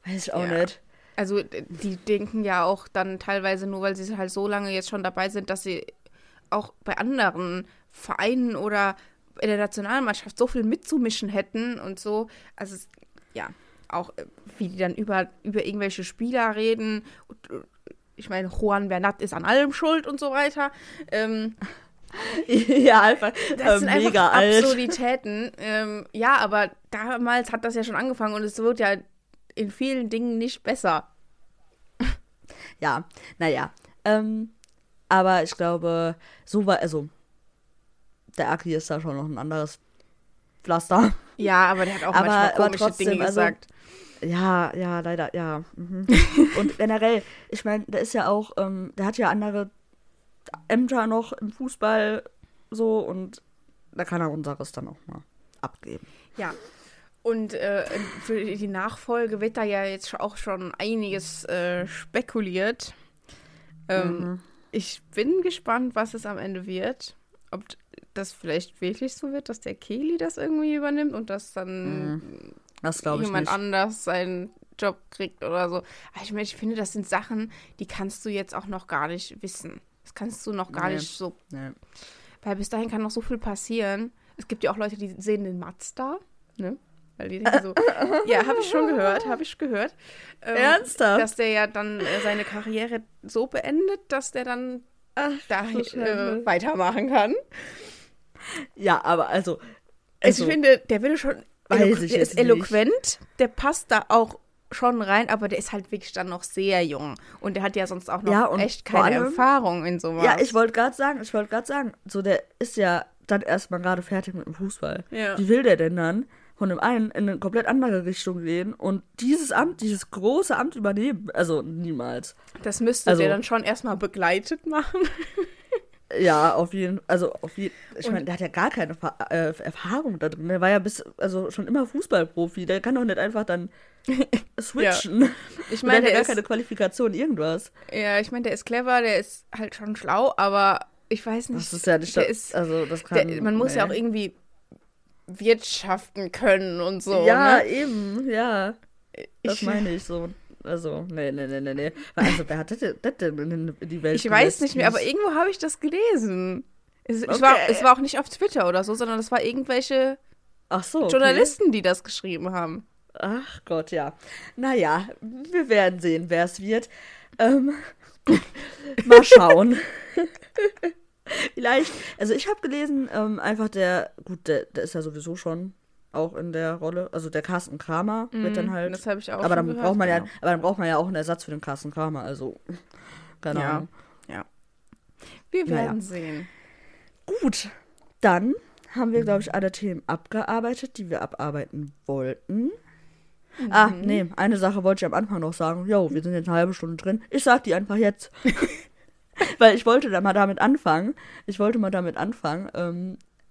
weiß ich auch nicht. Also die denken ja auch dann teilweise nur, weil sie halt so lange jetzt schon dabei sind, dass sie auch bei anderen Vereinen oder in der Nationalmannschaft so viel mitzumischen hätten und so. Also, auch wie die dann über irgendwelche Spieler reden. Ich meine, Juan Bernat ist an allem schuld und so weiter. Ja, einfach das sind mega einfach alt. Absurditäten. Ja, aber damals hat das ja schon angefangen und es wird ja in vielen Dingen nicht besser. Ja, naja. Aber ich glaube, so war, also der Aki ist da schon noch ein anderes Pflaster. Ja, aber der hat auch manchmal komische trotzdem, Dinge gesagt. Also, ja, leider, ja. Mhm. Und generell, ich meine, der ist ja auch, der hat ja andere Ämter noch im Fußball so und da kann er unseres dann auch mal abgeben. Ja, und für die Nachfolge wird da ja jetzt auch schon einiges spekuliert. Ich bin gespannt, was es am Ende wird. Ob das vielleicht wirklich so wird, dass der Kehli das irgendwie übernimmt und dass dann jemand anders seinen Job kriegt oder so. Aber ich meine, ich finde, das sind Sachen, die kannst du jetzt auch noch gar nicht wissen. Das kannst du noch gar nicht so. Nee. Weil bis dahin kann noch so viel passieren. Es gibt ja auch Leute, die sehen den Mats da, ne? Weil die denken so, ja, habe ich gehört. Ernsthaft? Dass der ja dann seine Karriere so beendet, dass der dann weitermachen kann. Ja, aber also ich finde, der will schon, der ist eloquent, nicht. Der passt da auch schon rein, aber der ist halt wirklich dann noch sehr jung und der hat ja sonst auch noch echt keine Erfahrung in sowas. Ja, ich wollte gerade sagen, so der ist ja dann erstmal gerade fertig mit dem Fußball. Ja. Wie will der denn dann von dem einen in eine komplett andere Richtung gehen und dieses Amt, dieses große Amt übernehmen? Also niemals. Das müsste der dann schon erstmal begleitet machen. Ja, auf jeden Fall. Ich meine, der hat ja gar keine Erfahrung da drin. Der war ja schon immer Fußballprofi. Der kann doch nicht einfach dann switchen. Ja. Ich meine, der hat gar keine Qualifikation, irgendwas. Ja, ich meine, der ist clever, der ist halt schon schlau, aber ich weiß nicht. Das ist ja nicht... muss ja auch irgendwie wirtschaften können und so. Ja, ne? Eben, ja. Das meine ich so. Also, nee. Also, wer hat das denn in die Welt Ich weiß nicht mehr, aber irgendwo habe ich das gelesen. Es war auch nicht auf Twitter oder so, sondern es war irgendwelche Journalisten, die das geschrieben haben. Ach Gott, ja. Naja, wir werden sehen, wer es wird. Mal schauen. Vielleicht, also ich habe gelesen, einfach der ist ja sowieso schon auch in der Rolle, also der Carsten Kramer wird dann halt, das habe ich auch aber dann gehört, braucht man ja auch einen Ersatz für den Carsten Kramer, also keine Ahnung. Ja. Wir werden sehen. Gut, dann haben wir, glaube ich, alle Themen abgearbeitet, die wir abarbeiten wollten. Mhm. Ah, nee, eine Sache wollte ich am Anfang noch sagen. Jo, wir sind jetzt eine halbe Stunde drin. Ich sag die einfach jetzt. Weil ich wollte dann mal damit anfangen.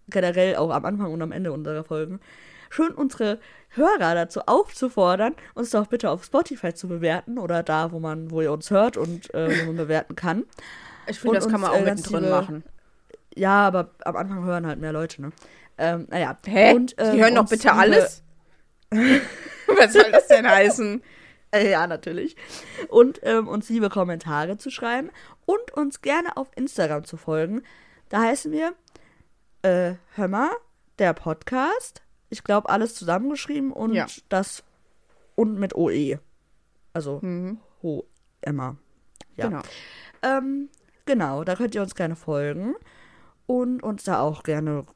Generell auch am Anfang und am Ende unserer Folgen, schön unsere Hörer dazu aufzufordern, uns doch bitte auf Spotify zu bewerten oder da, wo ihr uns hört und wo man bewerten kann. Ich finde, das kann man auch mittendrin machen. Ja, aber am Anfang hören halt mehr Leute, ne? Naja. Hä? Die hören doch bitte alles? Was soll das denn heißen? Ja, natürlich. Und uns liebe Kommentare zu schreiben und uns gerne auf Instagram zu folgen. Da heißen wir Hömmer, der Podcast. Ich glaube, alles zusammengeschrieben und das und mit OE. Also Ho-Emma. Ja. Genau. Da könnt ihr uns gerne folgen und uns da auch gerne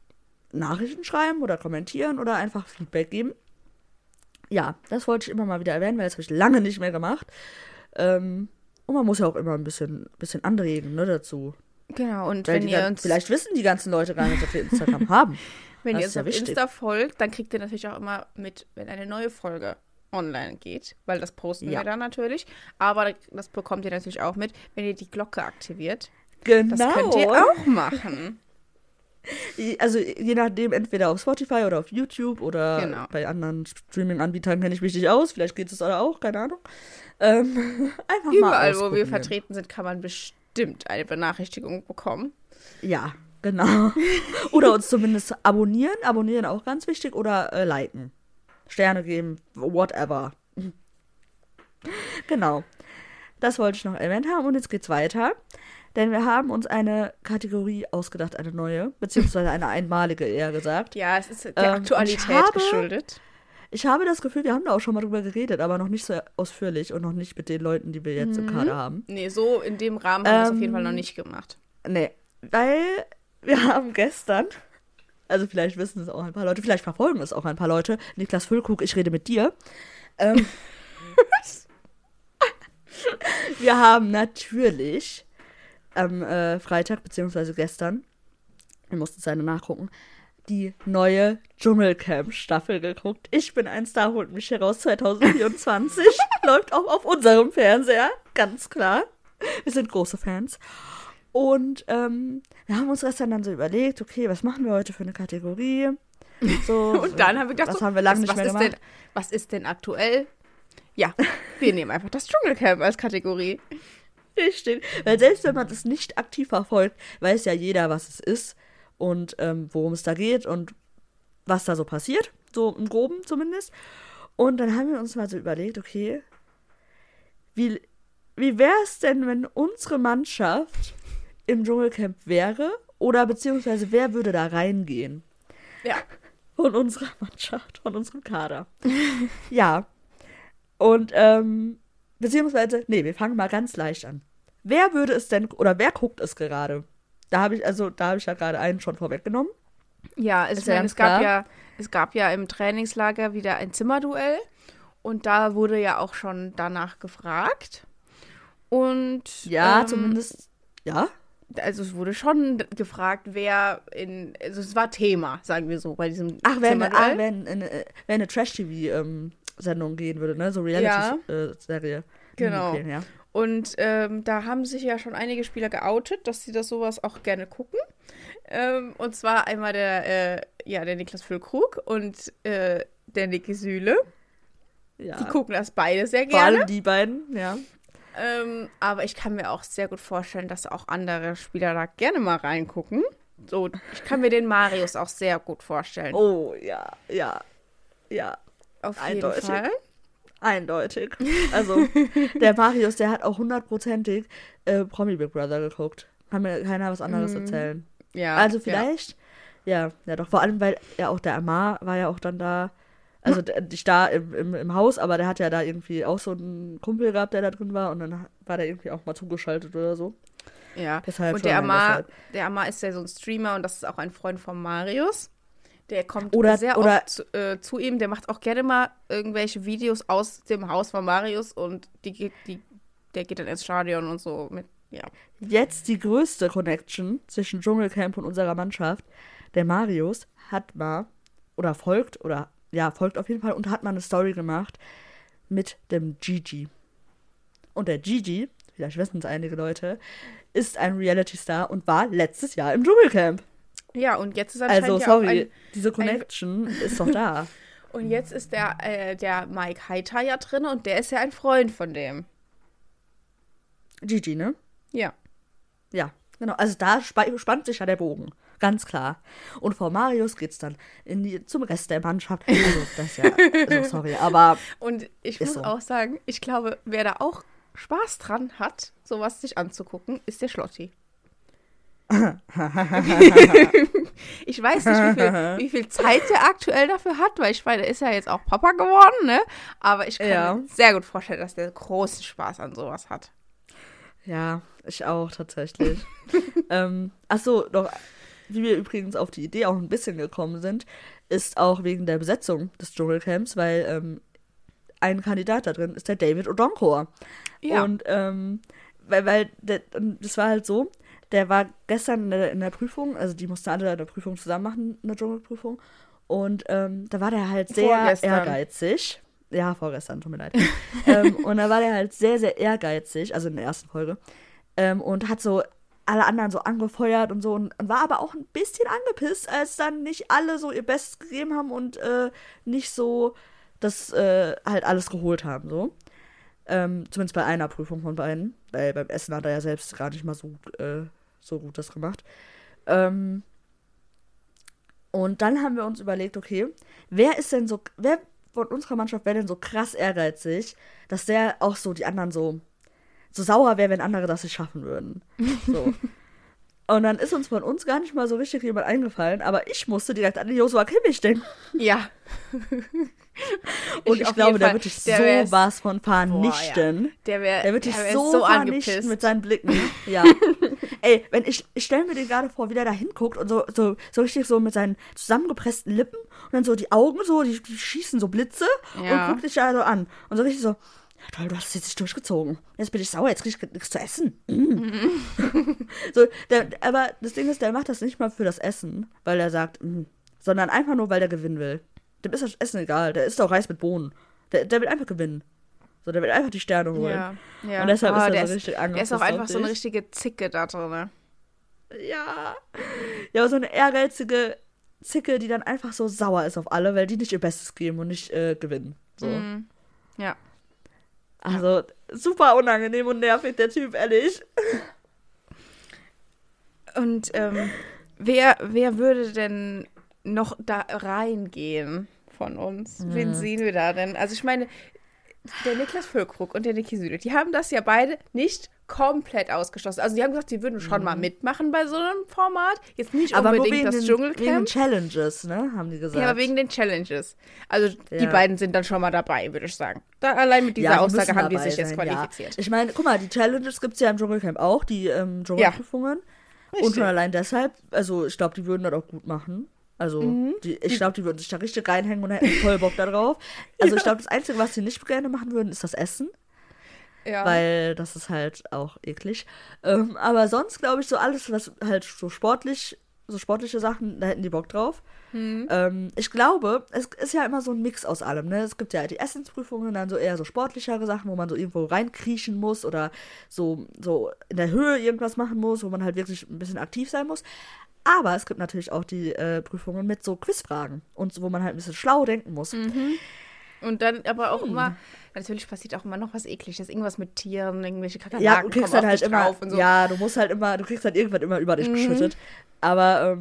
Nachrichten schreiben oder kommentieren oder einfach Feedback geben. Ja, das wollte ich immer mal wieder erwähnen, weil das habe ich lange nicht mehr gemacht. Und man muss ja auch immer ein bisschen anregen, ne, dazu. Genau, und weil wenn ihr uns... Vielleicht wissen die ganzen Leute gar nicht, dass wir Instagram haben. Wenn ihr uns auf Insta folgt, dann kriegt ihr natürlich auch immer mit, wenn eine neue Folge online geht, weil das posten wir dann natürlich. Aber das bekommt ihr natürlich auch mit, wenn ihr die Glocke aktiviert. Genau. Das könnt ihr auch machen. Also je nachdem, entweder auf Spotify oder auf YouTube oder bei anderen Streaming-Anbietern kenne ich mich nicht aus. Vielleicht geht es da auch, keine Ahnung. Einfach überall, mal ausprobieren. Wo wir vertreten sind, kann man bestimmt eine Benachrichtigung bekommen. Ja, genau. Oder uns zumindest abonnieren. Abonnieren auch ganz wichtig. Oder liken. Sterne geben, whatever. Genau. Das wollte ich noch erwähnt haben. Und jetzt geht's weiter. Denn wir haben uns eine Kategorie ausgedacht, eine neue, beziehungsweise eine einmalige, eher gesagt. Ja, es ist der Aktualität geschuldet. Ich habe das Gefühl, wir haben da auch schon mal drüber geredet, aber noch nicht so ausführlich und noch nicht mit den Leuten, die wir jetzt im Kader haben. Nee, so in dem Rahmen haben wir es auf jeden Fall noch nicht gemacht. Nee, weil Wir haben gestern, also vielleicht wissen es auch ein paar Leute, vielleicht verfolgen es auch ein paar Leute, Niklas Füllkrug, ich rede mit dir. Wir haben natürlich am Freitag, beziehungsweise gestern, wir mussten es ja nachgucken, die neue Dschungelcamp-Staffel geguckt. Ich bin ein Star, holt mich heraus, 2024. Läuft auch auf unserem Fernseher, ganz klar. Wir sind große Fans. Und wir haben uns gestern dann so überlegt, okay, was machen wir heute für eine Kategorie? So, und dann haben wir gedacht, was ist denn aktuell? Ja, wir nehmen einfach das Dschungelcamp als Kategorie. Richtig, weil selbst wenn man das nicht aktiv verfolgt, weiß ja jeder, was es ist und worum es da geht und was da so passiert, so im Groben zumindest. Und dann haben wir uns mal so überlegt, okay, wie wäre es denn, wenn unsere Mannschaft im Dschungelcamp wäre oder beziehungsweise wer würde da reingehen? Ja. Von unserer Mannschaft, von unserem Kader. Ja. Und, beziehungsweise, nee, wir fangen mal ganz leicht an. Wer würde es denn, oder wer guckt es gerade? Da habe ich ja gerade einen schon vorweggenommen. Ja, es gab ja im Trainingslager wieder ein Zimmerduell und da wurde ja auch schon danach gefragt. Und, ja, zumindest, ja. Also es wurde schon gefragt, also es war Thema, sagen wir so, bei diesem Zimmerduell. Wer eine Trash-TV, Sendung gehen würde, ne? So Reality-Serie. Ja, genau. Film, ja. Und da haben sich ja schon einige Spieler geoutet, dass sie das sowas auch gerne gucken. Und zwar einmal der Niklas Füllkrug und der Niki Süle. Ja. Die gucken das beide sehr gerne. Vor allem die beiden, ja. Aber ich kann mir auch sehr gut vorstellen, dass auch andere Spieler da gerne mal reingucken. So, ich kann mir den Marius auch sehr gut vorstellen. Oh, ja, ja, ja. Auf eindeutig. Jeden Fall. Eindeutig. Also, der Marius, der hat auch 100%ig Promi Big Brother geguckt. Kann mir keiner was anderes erzählen. Ja. Also vielleicht, ja doch. Vor allem, weil ja auch der Amar war ja auch dann da. Also nicht da im Haus, aber der hat ja da irgendwie auch so einen Kumpel gehabt, der da drin war. Und dann war der irgendwie auch mal zugeschaltet oder so. Ja. Deshalb und der Amar ist ja so ein Streamer und das ist auch ein Freund von Marius. Der kommt oft zu ihm, der macht auch gerne mal irgendwelche Videos aus dem Haus von Marius und der geht dann ins Stadion und so mit, ja. Jetzt die größte Connection zwischen Dschungelcamp und unserer Mannschaft. Der Marius hat mal, folgt auf jeden Fall und hat mal eine Story gemacht mit dem Gigi. Und der Gigi, vielleicht wissen es einige Leute, ist ein Reality-Star und war letztes Jahr im Dschungelcamp. Ja, und jetzt ist anscheinend diese Connection ist doch da. Und jetzt ist der Mike Heiter ja drin und der ist ja ein Freund von dem. Gigi, ne? Ja. Ja, genau. Also da spannt sich ja der Bogen. Ganz klar. Und vor Marius geht's dann zum Rest der Mannschaft. Also das ja, also sorry, aber und ich muss auch sagen, ich glaube, wer da auch Spaß dran hat, sowas sich anzugucken, ist der Schlotti. Ich weiß nicht, wie viel Zeit er aktuell dafür hat, weil ich meine, er ist ja jetzt auch Papa geworden, ne? Aber ich kann mir sehr gut vorstellen, dass der großen Spaß an sowas hat. Ja, ich auch tatsächlich. Achso, noch, wie wir übrigens auf die Idee auch ein bisschen gekommen sind, ist auch wegen der Besetzung des Dschungelcamps, weil ein Kandidat da drin ist der David Odonkor. Ja. Und das war halt so. Der war gestern in der Prüfung, also die mussten alle eine Prüfung zusammen machen, eine Dschungelprüfung. Und da war der halt sehr ehrgeizig. Ja, vorgestern, tut mir leid. Und da war der halt sehr, sehr ehrgeizig, also in der ersten Folge. Und hat so alle anderen so angefeuert und so. Und war aber auch ein bisschen angepisst, als dann nicht alle so ihr Bestes gegeben haben und nicht so das halt alles geholt haben, so. Zumindest bei einer Prüfung von beiden. Weil beim Essen hat er ja selbst gar nicht mal so gut das gemacht. Und dann haben wir uns überlegt, okay, wer von unserer Mannschaft wäre denn so krass ehrgeizig, dass der auch so die anderen so sauer wäre, wenn andere das nicht schaffen würden. So. Und dann ist uns von uns gar nicht mal so richtig jemand eingefallen, aber ich musste direkt an den Joshua Kimmich denken. Ja. Und ich glaube, der wird dich sowas von vernichten. Ja. Der wird dich so angepisst mit seinen Blicken. Ja. Ey, ich stelle mir den gerade vor, wie der da hinguckt und so richtig so mit seinen zusammengepressten Lippen und dann so die Augen so, die schießen so Blitze und guckt dich da so an. Und so richtig so, toll, du hast es jetzt nicht durchgezogen. Jetzt bin ich sauer, jetzt krieg ich nichts zu essen. So, aber das Ding ist, der macht das nicht mal für das Essen, weil er sagt, sondern einfach nur, weil der gewinnen will. Dem ist das Essen egal, der isst auch Reis mit Bohnen. Der will einfach gewinnen. So, der will einfach die Sterne holen. Ja. Und deshalb ist er so richtig angepisst. Der ist auch einfach so eine richtige Zicke da drin. Ja. Ja, aber so eine ehrgeizige Zicke, die dann einfach so sauer ist auf alle, weil die nicht ihr Bestes geben und nicht gewinnen. So. Mhm. Ja. Also, super unangenehm und nervig, der Typ, ehrlich. Und wer würde denn noch da reingehen von uns? Mhm. Wen sehen wir da denn? Also ich meine, der Niklas Füllkrug und der Niki Süle, die haben das ja beide nicht komplett ausgeschlossen. Also die haben gesagt, sie würden schon mal mitmachen bei so einem Format. Jetzt nicht aber unbedingt das Dschungelcamp. Wegen den Challenges, ne, haben die gesagt. Ja, aber wegen den Challenges. Also die beiden sind dann schon mal dabei, würde ich sagen. Da allein mit dieser Aussage haben die sich jetzt qualifiziert. Ja. Ich meine, guck mal, die Challenges gibt es ja im Dschungelcamp auch, die Dschungelprüfungen. Ja. Und schon allein deshalb, also ich glaube, die würden das auch gut machen. Also, ich glaube, die würden sich da richtig reinhängen und hätten voll Bock da drauf. Also, ich glaube, das Einzige, was sie nicht gerne machen würden, ist das Essen. Ja. Weil das ist halt auch eklig. Aber sonst, glaube ich, so alles, was halt so sportliche Sachen, da hätten die Bock drauf. Ich glaube, es ist ja immer so ein Mix aus allem, ne? Es gibt ja die Essensprüfungen, dann so eher so sportlichere Sachen, wo man so irgendwo reinkriechen muss oder so in der Höhe irgendwas machen muss, wo man halt wirklich ein bisschen aktiv sein muss. Aber es gibt natürlich auch die Prüfungen mit so Quizfragen und wo man halt ein bisschen schlau denken muss. Und dann aber auch immer, natürlich passiert auch immer noch was Ekliges, irgendwas mit Tieren, irgendwelche Kakerlaken du kriegst kommen halt immer drauf und so. Ja, du kriegst halt irgendwann immer über dich geschüttet. Aber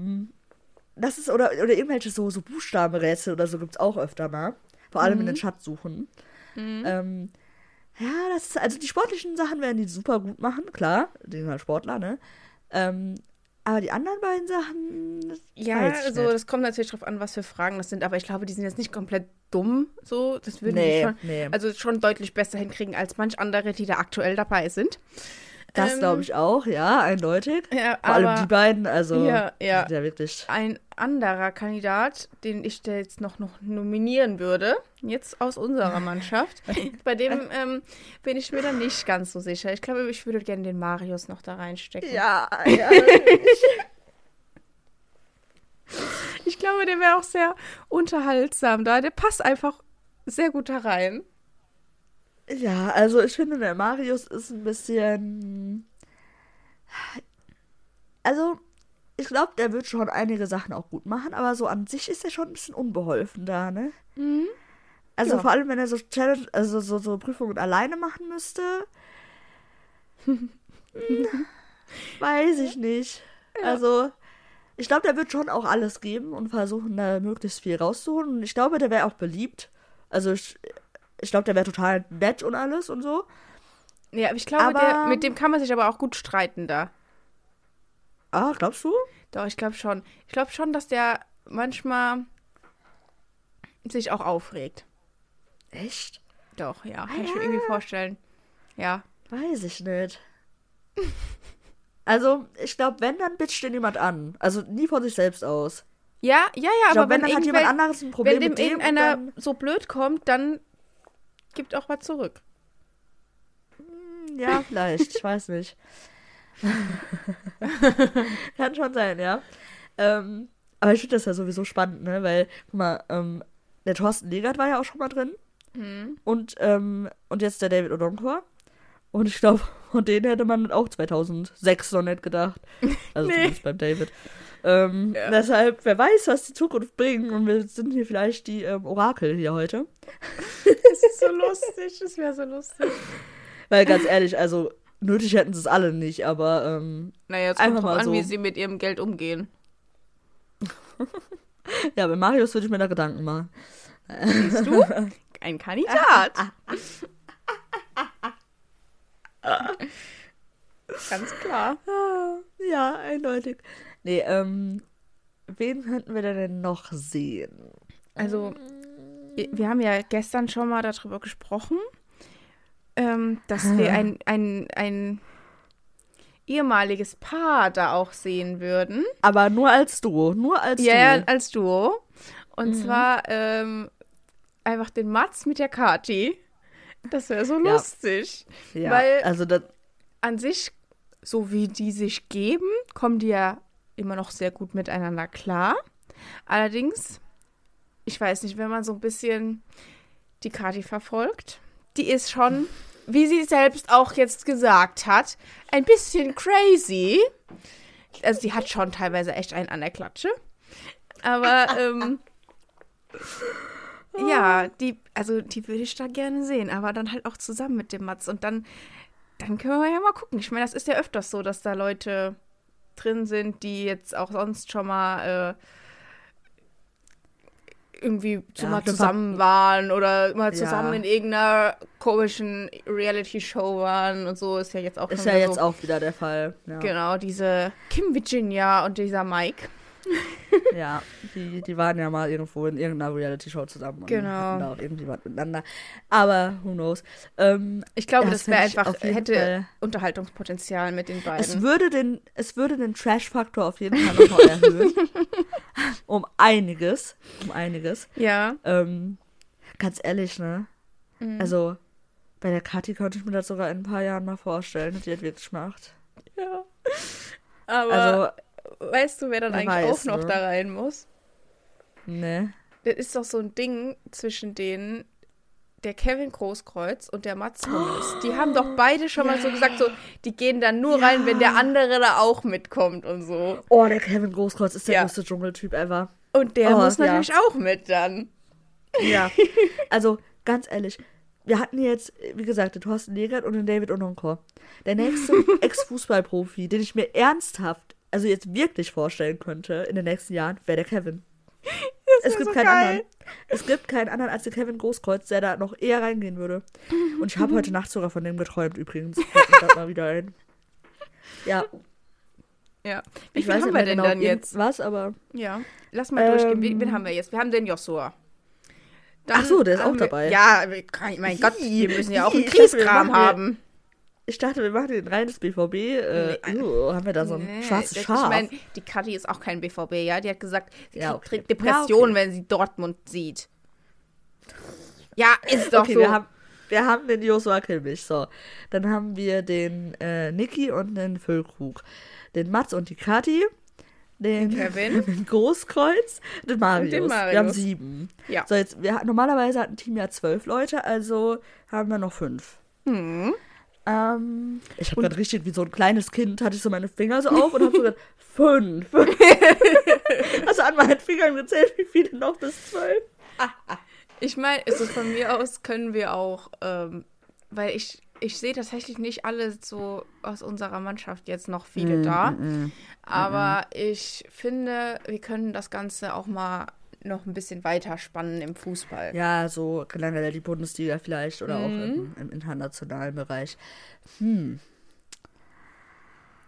das ist, oder irgendwelche so Buchstabenrätsel oder so gibt's auch öfter mal. Vor allem in den Schatzsuchen. Ja, das ist, also die sportlichen Sachen werden die super gut machen, klar, die sind halt Sportler, ne? Aber die anderen beiden Sachen, das kommt natürlich drauf an, was für Fragen das sind. Aber ich glaube, die sind jetzt nicht komplett dumm. So, das würden schon deutlich besser hinkriegen als manch andere, die da aktuell dabei sind. Das glaube ich auch, ja, eindeutig. Ja, vor allem die beiden, also sind ja wirklich. Ein anderer Kandidat, den ich da jetzt noch nominieren würde, jetzt aus unserer Mannschaft, bei dem bin ich mir dann nicht ganz so sicher. Ich glaube, ich würde gerne den Marius noch da reinstecken. Ja. Ich glaube, der wäre auch sehr unterhaltsam da. Der passt einfach sehr gut da rein. Ja, also ich finde, der Marius ist ein bisschen. Also, ich glaube, der wird schon einige Sachen auch gut machen, aber so an sich ist er schon ein bisschen unbeholfen da, ne? Also vor allem, wenn er so Challenge, also so Prüfungen alleine machen müsste. Weiß ich nicht. Ja. Also, ich glaube, der wird schon auch alles geben und versuchen, da möglichst viel rauszuholen. Und ich glaube, der wäre auch beliebt. Also ich glaube, der wäre total nett und alles und so. Ja, aber ich glaube, mit dem kann man sich aber auch gut streiten da. Ah, glaubst du? Doch, ich glaube schon. Ich glaube schon, dass der manchmal sich auch aufregt. Echt? Doch, ja. Kann ich mir irgendwie vorstellen. Ja. Weiß ich nicht. Also, ich glaube, wenn, dann bitcht den jemand an. Also nie von sich selbst aus. Ja, ich glaub, aber wenn dann hat jemand anderes ein Problem mit dem. Wenn dem irgendeiner so blöd kommt, dann gibt auch mal zurück. Ja, vielleicht. Ich weiß nicht. Kann schon sein, ja. Aber ich finde das ja sowieso spannend, ne? Weil, guck mal, der Thorsten Legert war ja auch schon mal drin. Und jetzt der David Odonkor. Und ich glaube, von denen hätte man auch 2006 noch nicht gedacht. Also zumindest beim David. Deshalb, wer weiß, was die Zukunft bringt. Und wir sind hier vielleicht die Orakel hier heute. Das ist so lustig, das wäre so lustig. Weil ganz ehrlich, also nötig hätten sie es alle nicht, aber jetzt kommt drauf an, wie sie mit ihrem Geld umgehen. Ja, bei Marius würde ich mir da Gedanken machen. Siehst du? Ein Kandidat. Ganz klar. Ja, eindeutig. Nee, wen könnten wir denn noch sehen? Also, wir haben ja gestern schon mal darüber gesprochen, dass wir ein ehemaliges Paar da auch sehen würden. Aber nur als Duo, Ja, als Duo. Und zwar einfach den Mats mit der Kati. Das wäre so lustig. Ja, weil also das an sich, so wie die sich geben, kommen die ja immer noch sehr gut miteinander klar. Allerdings, ich weiß nicht, wenn man so ein bisschen die Kati verfolgt, die ist schon, wie sie selbst auch jetzt gesagt hat, ein bisschen crazy. Also die hat schon teilweise echt einen an der Klatsche. Aber ja, die würde ich da gerne sehen. Aber dann halt auch zusammen mit dem Mats. Und dann können wir ja mal gucken. Ich meine, das ist ja öfters so, dass da Leute drin sind, die jetzt auch sonst schon mal irgendwie zusammen waren oder mal zusammen in irgendeiner komischen Reality-Show waren und so. Ist ja jetzt auch wieder der Fall. Ja. Genau, diese Kim Virginia und dieser Mike. Ja, die waren ja mal irgendwo in irgendeiner Reality-Show zusammen und hatten da auch irgendwie was miteinander. Aber who knows. Ich glaube, das wäre einfach, hätte Unterhaltungspotenzial mit den beiden. Es würde den Trash-Faktor auf jeden Fall nochmal erhöhen. Um einiges. Ja. Ganz ehrlich, ne? Mhm. Also, bei der Kati könnte ich mir das sogar in ein paar Jahren mal vorstellen, die hat wirklich gemacht. Ja. Aber weißt du, wer dann eigentlich auch noch da rein muss? Ne. Das ist doch so ein Ding zwischen denen, der Kevin Großkreuz und der Mats Hummels. Die haben doch beide schon mal so gesagt, so, die gehen dann nur rein, wenn der andere da auch mitkommt und so. Oh, der Kevin Großkreuz ist der größte Dschungeltyp ever. Und der muss natürlich auch mit dann. Ja, also ganz ehrlich, wir hatten jetzt, wie gesagt, den Thorsten Legert und den David Odonkor. Der nächste Ex-Fußballprofi, den ich mir ernsthaft jetzt wirklich vorstellen könnte in den nächsten Jahren, wäre der Kevin. Es gibt keinen anderen. Es gibt keinen anderen als den Kevin Großkreuz, der da noch eher reingehen würde. Und ich habe heute Nacht sogar von dem geträumt übrigens. Ich mal wieder ein. Ja. Ja. Wie viel haben wir denn genau dann jetzt? Was, aber... Ja, lass mal durchgehen. Wen haben wir jetzt? Wir haben den Joshua. Dann ach so, der ist auch dabei. Ja, mein Gott, wir müssen ja auch einen Kriegskram haben. Ich dachte, wir machen den rein, das BVB. Haben wir da so ein schwarzes Schaf? Ich meine, die Kati ist auch kein BVB, ja? Die hat gesagt, sie kriegt Depressionen, wenn sie Dortmund sieht. Ja, ist doch so. Wir haben den Joshua Kimmich, so. Dann haben wir den Niki und den Füllkrug. Den Mats und die Kati. Den Kevin. Den Großkreuz. Den Marius. Wir haben 7. Ja. So, jetzt, normalerweise hat ein Team ja 12 Leute, also haben wir noch 5. Mhm. Ich habe gerade richtig, wie so ein kleines Kind, hatte ich so meine Finger so auf und habe so gesagt, 5. Also an meinen Fingern gezählt, wie viele noch bis 12. Ich meine, von mir aus können wir auch, weil ich sehe tatsächlich nicht alle so aus unserer Mannschaft jetzt noch viele da. Aber ich finde, wir können das Ganze auch mal noch ein bisschen weiter spannen im Fußball. Ja, so generell die Bundesliga vielleicht oder auch im internationalen Bereich.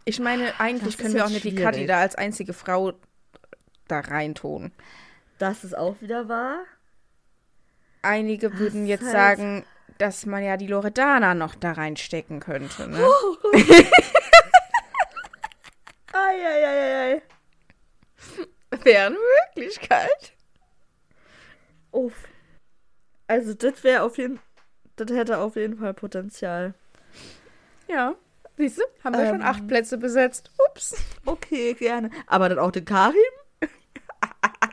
Ich meine, eigentlich können wir auch nicht die Kati da als einzige Frau da reintun. Das ist auch wieder wahr. Einige würden jetzt sagen, dass man ja die Loredana noch da reinstecken könnte. Ne? Oh. Ei. Wäre eine Möglichkeit. Also das wäre das hätte auf jeden Fall Potenzial. Ja, siehst du, haben wir schon 8 Plätze besetzt. Ups. Okay, gerne. Aber dann auch den Karim?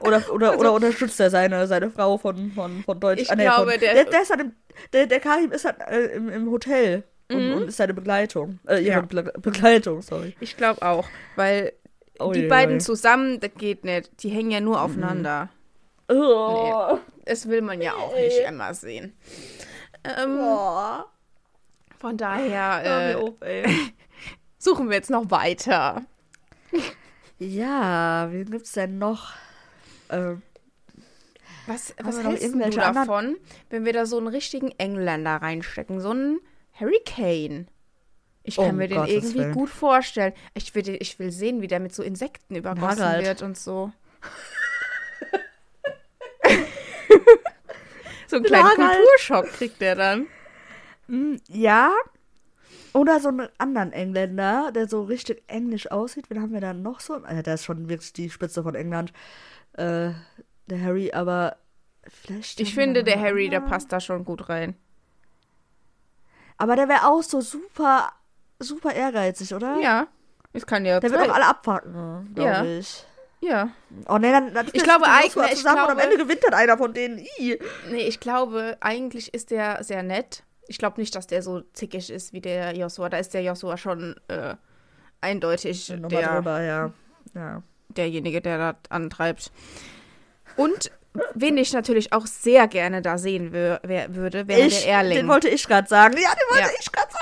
Oder unterstützt er seine Frau von Deutsch? Ich glaube, der Karim ist halt im Hotel und ist seine Begleitung. Begleitung, sorry. Ich glaube auch, weil beiden zusammen, das geht nicht. Die hängen ja nur aufeinander. Oh. Nee, das will man ja auch nicht immer sehen. Von daher suchen wir jetzt noch weiter. Ja, wen gibt's denn noch? Was hältst du davon, wenn wir da so einen richtigen Engländer reinstecken? So einen Harry Kane. Ich kann mir den Gottes irgendwie Willen gut vorstellen. Ich will sehen, wie der mit so Insekten übergossen wird und so. So einen kleinen Kulturschock kriegt der dann. Ja. Oder so einen anderen Engländer, der so richtig englisch aussieht. Wen haben wir dann noch so? Also der ist schon wirklich die Spitze von England. Der Harry, aber vielleicht... Ich finde, der Harry, der passt da schon gut rein. Aber der wäre auch so super, super ehrgeizig, oder? Ja. Ich kann ja... Der wird auch alle abfacken, glaube ich. Ja. Oh nee, dann ich glaube eigentlich zusammen und am Ende gewinnt dann einer von denen. Nee, ich glaube, eigentlich ist der sehr nett. Ich glaube nicht, dass der so zickig ist wie der Joshua. Da ist der Joshua schon eindeutig derjenige, der das antreibt. Und wen ich natürlich auch sehr gerne da sehen würde, wäre der Erling. Den wollte ich gerade sagen. Ja, den wollte ich gerade sagen.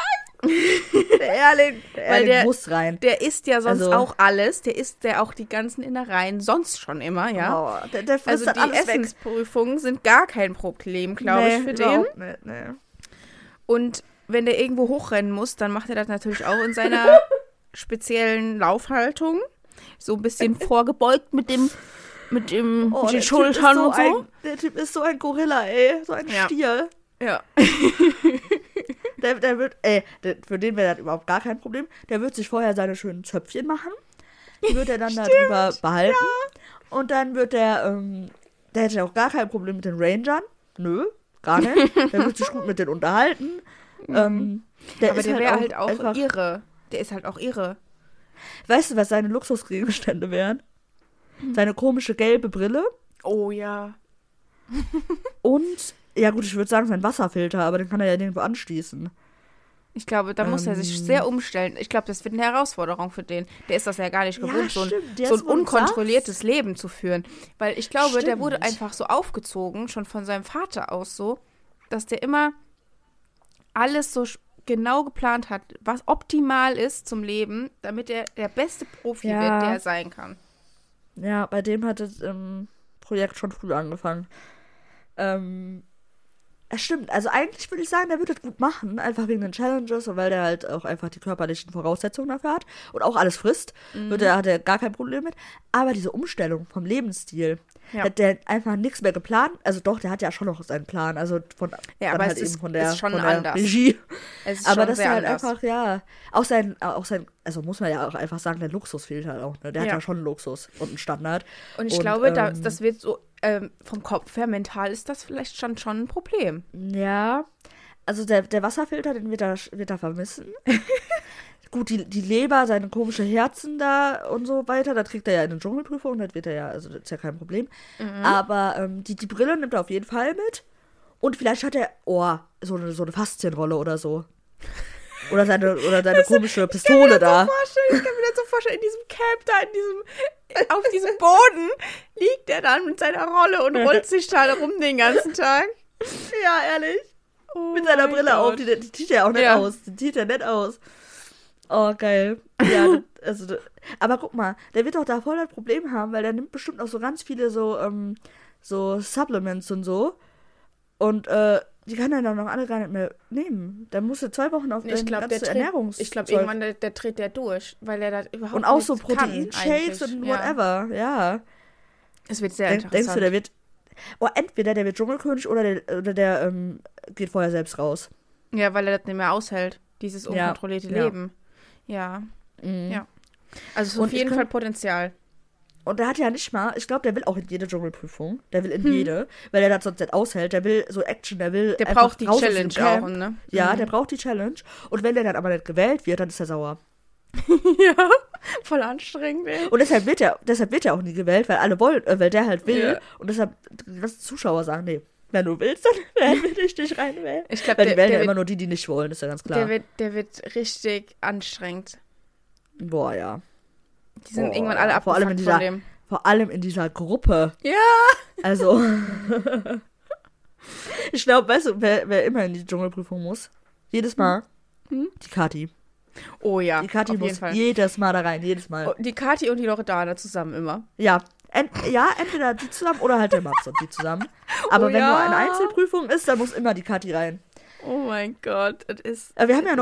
Der Erling muss rein. Der isst ja sonst auch alles. Der isst ja auch die ganzen Innereien sonst schon immer, ja. Oh, der also die Essensprüfungen sind gar kein Problem, glaube ich, für den. Nee. Und wenn der irgendwo hochrennen muss, dann macht er das natürlich auch in seiner speziellen Laufhaltung. So ein bisschen vorgebeugt mit den Schultern und so. Der Typ ist so ein Gorilla, ey. So ein Stier. Ja. der wird, für den wäre das überhaupt gar kein Problem. Der wird sich vorher seine schönen Zöpfchen machen. Die wird er dann da drüber behalten. Ja. Und dann wird der hätte ja auch gar kein Problem mit den Rangern. Nö. Gar nicht. Der wird sich gut mit denen unterhalten. Der ist halt auch irre. Weißt du, was seine Luxusgegenstände wären? Seine komische gelbe Brille. Oh ja. Und, ja gut, ich würde sagen, sein Wasserfilter, aber den kann er ja nirgendwo anschließen. Ich glaube, da muss er sich sehr umstellen. Ich glaube, das wird eine Herausforderung für den. Der ist das ja gar nicht gewohnt, so ein unkontrolliertes Leben zu führen. Weil ich glaube, der wurde einfach so aufgezogen, schon von seinem Vater aus so, dass der immer alles so genau geplant hat, was optimal ist zum Leben, damit er der beste Profi wird, der er sein kann. Ja, bei dem hat das Projekt schon früh angefangen. Ja, stimmt. Also eigentlich würde ich sagen, der würde das gut machen, einfach wegen den Challenges und weil der halt auch einfach die körperlichen Voraussetzungen dafür hat und auch alles frisst, hat er gar kein Problem mit. Aber diese Umstellung vom Lebensstil, hat der einfach nichts mehr geplant. Also doch, der hat ja schon noch seinen Plan, also von der Regie. Es ist aber schon das ist halt anders. Einfach, auch sein, also muss man ja auch einfach sagen, der Luxus fehlt halt auch. Ne? Der hat ja schon Luxus und einen Standard. Und ich glaube, das wird so vom Kopf her, mental ist das vielleicht schon ein Problem. Ja, also der Wasserfilter, den wird er vermissen. Gut, die Leber, seine komischen Herzen da und so weiter, da kriegt er ja in den Dschungelprüfung, das wird er ja, also das ist ja kein Problem. Mhm. Aber die Brille nimmt er auf jeden Fall mit. Und vielleicht hat er, so eine Faszienrolle oder so. Oder seine komische Pistole da. Ich kann mir das so vorstellen, in diesem Camp da, auf diesem Boden liegt er dann mit seiner Rolle und rollt sich da rum den ganzen Tag. Ja, ehrlich. Oh mit seiner Brille auf, die zieht er auch nett aus. Die zieht er nett aus. Oh, geil. Ja, aber guck mal, der wird doch da voll das Problem haben, weil der nimmt bestimmt auch so ganz viele so Supplements und so. Und, die kann er dann noch alle gar nicht mehr nehmen. Da musst du 2 Wochen auf den ganzen Ernährungs. Ich glaube, irgendwann der dreht der durch, weil er das überhaupt nicht kann. Und auch so Proteinshakes und whatever, ja. Es wird sehr interessant. Denkst du, der wird... Oh, entweder der wird Dschungelkönig oder der geht vorher selbst raus. Ja, weil er das nicht mehr aushält. Dieses unkontrollierte Leben. Ja. Mhm. Ja. Also auf jeden Fall Potenzial. Und der hat ja nicht mal, ich glaube, der will auch in jede Dschungelprüfung. Der will in jede, weil er das sonst nicht aushält. Der will so Action, der will. Der braucht die Challenge auch, ne? Ja, der braucht die Challenge. Und wenn der dann aber nicht gewählt wird, dann ist er sauer. Ja, voll anstrengend, ey. Und deshalb wird er auch nie gewählt, weil alle wollen, weil der halt will. Ja. Und deshalb, was Zuschauer sagen, nee, wenn du willst, dann will ich dich reinwählen. Ich glaube, die wählen ja immer nur die nicht wollen, ist ja ganz klar. Der wird richtig anstrengend. Boah, ja. Die sind irgendwann alle abgefuckt von dem. Vor allem in dieser Gruppe. Ja! Also, ich glaube, weißt du, wer immer in die Dschungelprüfung muss? Jedes Mal? Die Kati. Oh ja, die Kati muss jedes Mal da rein, jedes Mal. Oh, die Kati und die Loredana zusammen immer. Ja, entweder die zusammen oder halt der Mats und die zusammen. Aber wenn nur eine Einzelprüfung ist, dann muss immer die Kati rein. Oh mein Gott, das ist... Aber wir haben ja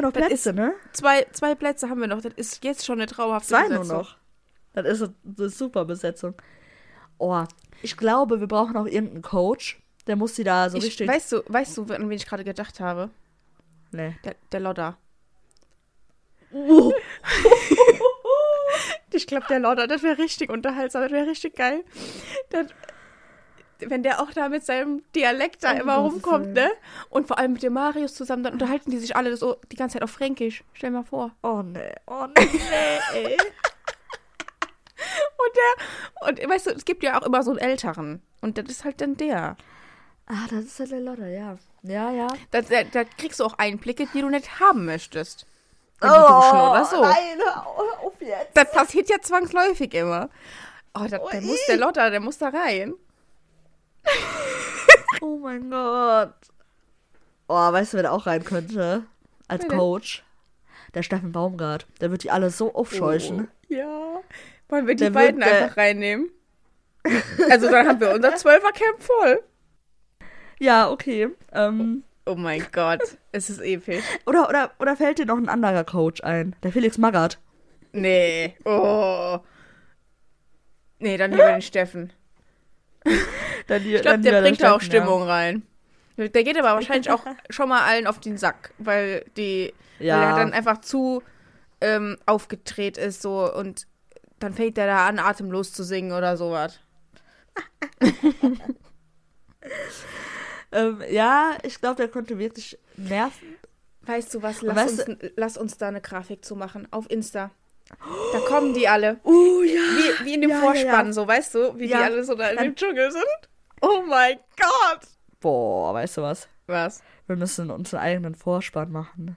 noch Plätze, ne? Zwei Plätze haben wir noch, das ist jetzt schon eine traumhafte Besetzung. 2 nur noch. Das ist eine super Besetzung. Oh, ich glaube, wir brauchen auch irgendeinen Coach, Der muss sie da so richtig... Weißt du, an wen ich gerade gedacht habe? Nee. Der Lodder. Ich glaube, der Lodder, das wäre richtig unterhaltsam, das wäre richtig geil. Das, wenn der auch da mit seinem Dialekt da immer rumkommt, ne? Und vor allem mit dem Marius zusammen, dann unterhalten die sich alle so die ganze Zeit auf Fränkisch. Stell dir mal vor. Oh, nee, ey. Und weißt du, es gibt ja auch immer so einen Älteren. Und das ist halt dann der. Ah, das ist halt der Lodder, ja. Ja. Da kriegst du auch Einblicke, die du nicht haben möchtest. Wenn die duschen oder so. Nein, auf jetzt. Das passiert ja zwangsläufig immer. Oh, der Lodder, der muss da rein. Oh mein Gott. Oh, weißt du, wer da auch rein könnte? Als Coach? Der Steffen Baumgart. Der wird die alle so aufscheuchen. Oh, ja. Wollen wir die beiden einfach reinnehmen? Also dann haben wir unser 12er-Camp voll. Ja, okay. Oh mein Gott, es ist episch. Oder fällt dir noch ein anderer Coach ein? Der Felix Magath. Nee. Oh. Nee, dann lieber den Steffen. Ich glaube, der bringt da auch Stimmung rein. Der geht aber wahrscheinlich auch schon mal allen auf den Sack, weil er dann einfach zu aufgedreht ist so und dann fängt der da an, atemlos zu singen oder sowas. Ja, ich glaube, der konnte wirklich nerven. Weißt du was? Lass uns da eine Grafik zu machen auf Insta. Da kommen die alle. Ja. Wie in dem Vorspann, so, weißt du? Wie die alle so da in dem Dschungel sind. Oh mein Gott! Boah, weißt du was? Was? Wir müssen unseren eigenen Vorspann machen.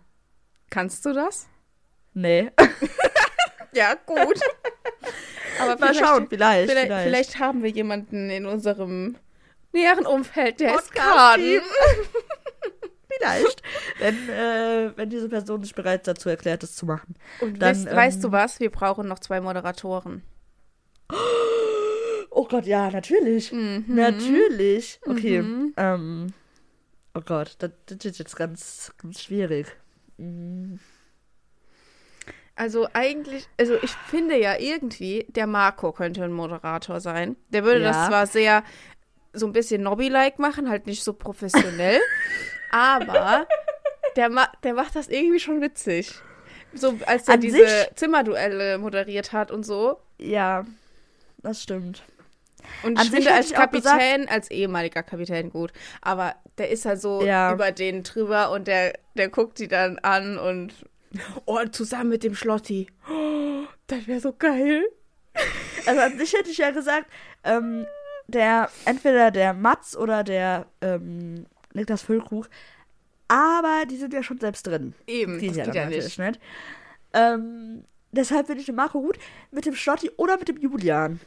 Kannst du das? Nee. Ja, gut. Aber mal schauen, vielleicht. Vielleicht haben wir jemanden in unserem näheren Umfeld, der ist Kaden. Vielleicht. Wenn diese Person sich bereits dazu erklärt, das zu machen. Und dann, weißt du was? Wir brauchen noch 2 Moderatoren. Oh Gott, ja, natürlich. Mhm. Natürlich. Okay. Mhm. Oh Gott, das ist jetzt ganz, ganz schwierig. Mhm. Also eigentlich, ich finde ja irgendwie, der Marco könnte ein Moderator sein. Der würde das zwar sehr so ein bisschen Nobby-like machen, halt nicht so professionell, aber der macht das irgendwie schon witzig. So als er diese Zimmerduelle moderiert hat und so. Ja, das stimmt. Und ich finde als Kapitän, als ehemaliger Kapitän gut, aber der ist halt so über den drüber und der guckt die dann an und zusammen mit dem Schlotti. Oh, das wäre so geil. Also an sich hätte ich ja gesagt, entweder der Mats oder der Niklas Füllkrug, aber die sind ja schon selbst drin. Eben, die das geht ja nicht. Deshalb finde ich den Marco gut mit dem Schlotti oder mit dem Julian.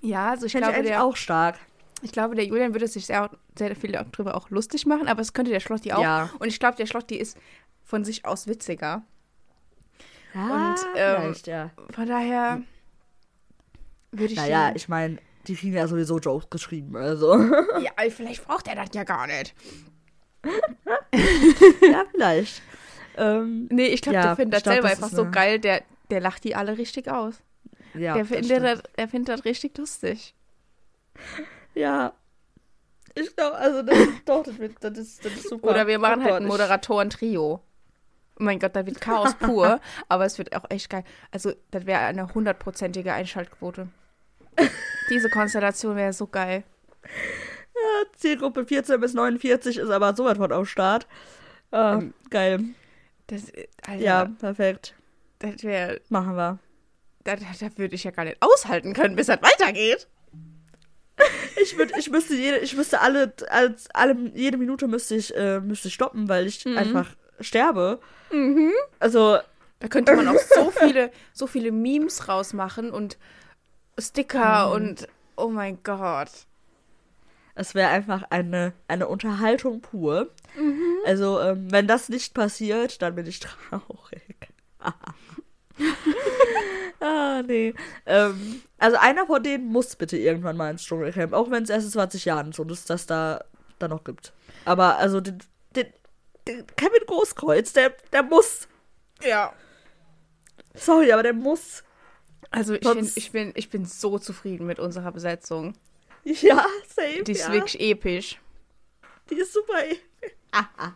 Ja, also ich glaube, der auch stark. Ich glaube, der Julian würde sich sehr, sehr viel darüber auch lustig machen, aber es könnte der Schlotti auch. Ja. Und ich glaube, der Schlotti ist von sich aus witziger. Ja, und vielleicht, ja. Von daher würde ich... Naja, ich meine, die kriegen ja sowieso Jokes geschrieben, also... Ja, vielleicht braucht er das ja gar nicht. Ja, vielleicht. Nee, ich glaube, der findet das selber einfach so geil, der lacht die alle richtig aus. Ja, der findet das richtig lustig. Ja, ich glaube, also das ist super. Oder wir machen halt ein Moderatoren-Trio. Oh mein Gott, da wird Chaos pur, aber es wird auch echt geil. Also, das wäre eine 100%ige Einschaltquote. Diese Konstellation wäre so geil. Ja, Zielgruppe 14 bis 49 ist aber sowas von am Start. Geil. Perfekt. Das wäre... Machen wir. Da würde ich ja gar nicht aushalten können, bis das weitergeht. Ich müsste jede Minute müsste ich stoppen, weil ich einfach sterbe. Mhm. Also da könnte man auch so viele Memes rausmachen und Sticker und oh mein Gott. Es wäre einfach eine Unterhaltung pur. Mhm. Also wenn das nicht passiert, dann bin ich traurig. Ah, nee. Also einer von denen muss bitte irgendwann mal ins Dschungelcamp, auch wenn es erst in 20 Jahren so ist, dass da noch gibt. Aber also den Kevin Großkreuz, der muss. Ja. Sorry, aber der muss. Also ich bin so zufrieden mit unserer Besetzung. Ja, safe. Die ist wirklich episch. Die ist super episch. Aha.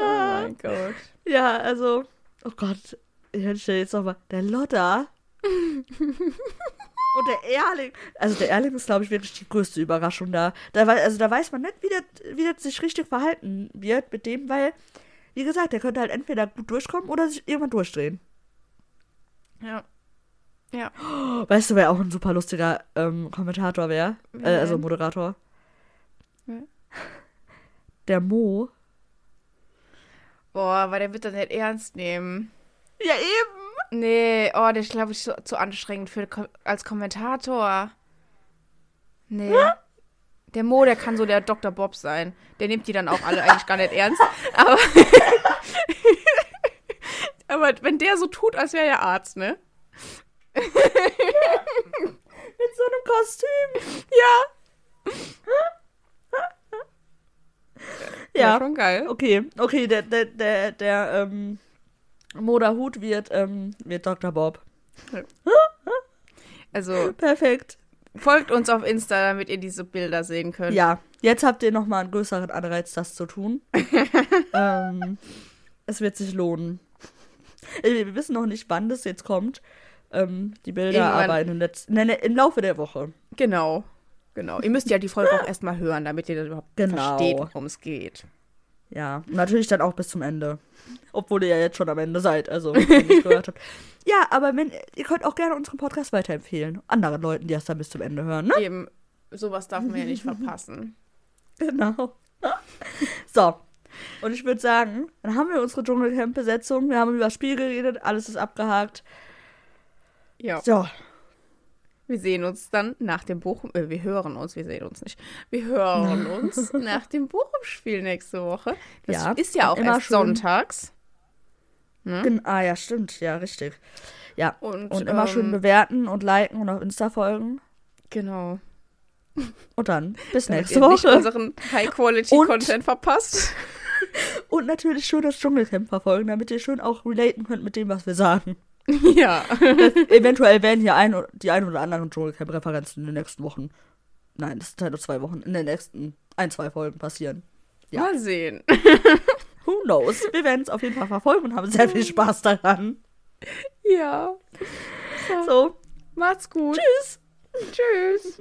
Oh mein Gott. Ja, also, oh Gott, ich höre jetzt nochmal, der Lodder und der Erling. Also der Erling ist, glaube ich, wirklich die größte Überraschung da. Da weiß man nicht, wie das sich richtig verhalten wird mit dem, weil, wie gesagt, der könnte halt entweder gut durchkommen oder sich irgendwann durchdrehen. Ja. Ja. Weißt du, wer auch ein super lustiger Kommentator wäre? Also Moderator. Ja. Der Mo. Boah, weil der wird das nicht ernst nehmen. Ja, eben. Nee, oh, der ist, glaube ich, zu anstrengend als Kommentator. Nee. Ja? Der Mo, der kann so der Dr. Bob sein. Der nimmt die dann auch alle eigentlich gar nicht ernst. Aber, aber wenn der so tut, als wäre der Arzt, ne? Ja. Mit so einem Kostüm. Ja. Ja, schon geil. Okay, der Moderhut wird Dr. Bob. Ja. Also perfekt. Folgt uns auf Insta, damit ihr diese Bilder sehen könnt. Ja, jetzt habt ihr nochmal einen größeren Anreiz, das zu tun. Es wird sich lohnen. Wir wissen noch nicht, wann das jetzt kommt. Die Bilder irgendwann, aber im Laufe der Woche. Genau. Ihr müsst ja die Folge auch erstmal hören, damit ihr das überhaupt versteht, worum es geht. Ja, natürlich dann auch bis zum Ende. Obwohl ihr ja jetzt schon am Ende seid, also wenn ihr es gehört habt. Ja, aber ihr könnt auch gerne unseren Podcast weiterempfehlen. Anderen Leuten, die das dann bis zum Ende hören, ne? Eben, sowas darf man ja nicht verpassen. Genau. So, und ich würde sagen, dann haben wir unsere Dschungelcamp-Besetzung. Wir haben über das Spiel geredet, alles ist abgehakt. Ja. So. Wir sehen uns dann nach dem Bochum... wir hören uns, wir sehen uns nicht. Wir hören uns nach dem Bochum-Spiel nächste Woche. Das ist ja auch erst sonntags. Hm? Ah ja, stimmt. Ja, richtig. Ja. Und immer schön bewerten und liken und auf Insta folgen. Genau. Und dann bis nächste Woche. Damit ihr nicht unseren High-Quality-Content verpasst. Und natürlich schön das Dschungelcamp verfolgen, damit ihr schön auch relaten könnt mit dem, was wir sagen. Ja. Eventuell werden hier die ein oder anderen Dschungelcamp-Referenzen in den nächsten Wochen. Nein, das sind halt nur 2 Wochen. In den nächsten 1-2 Folgen passieren. Ja. Mal sehen. Who knows? Wir werden es auf jeden Fall verfolgen und haben sehr viel Spaß daran. Ja. So. Macht's gut. Tschüss.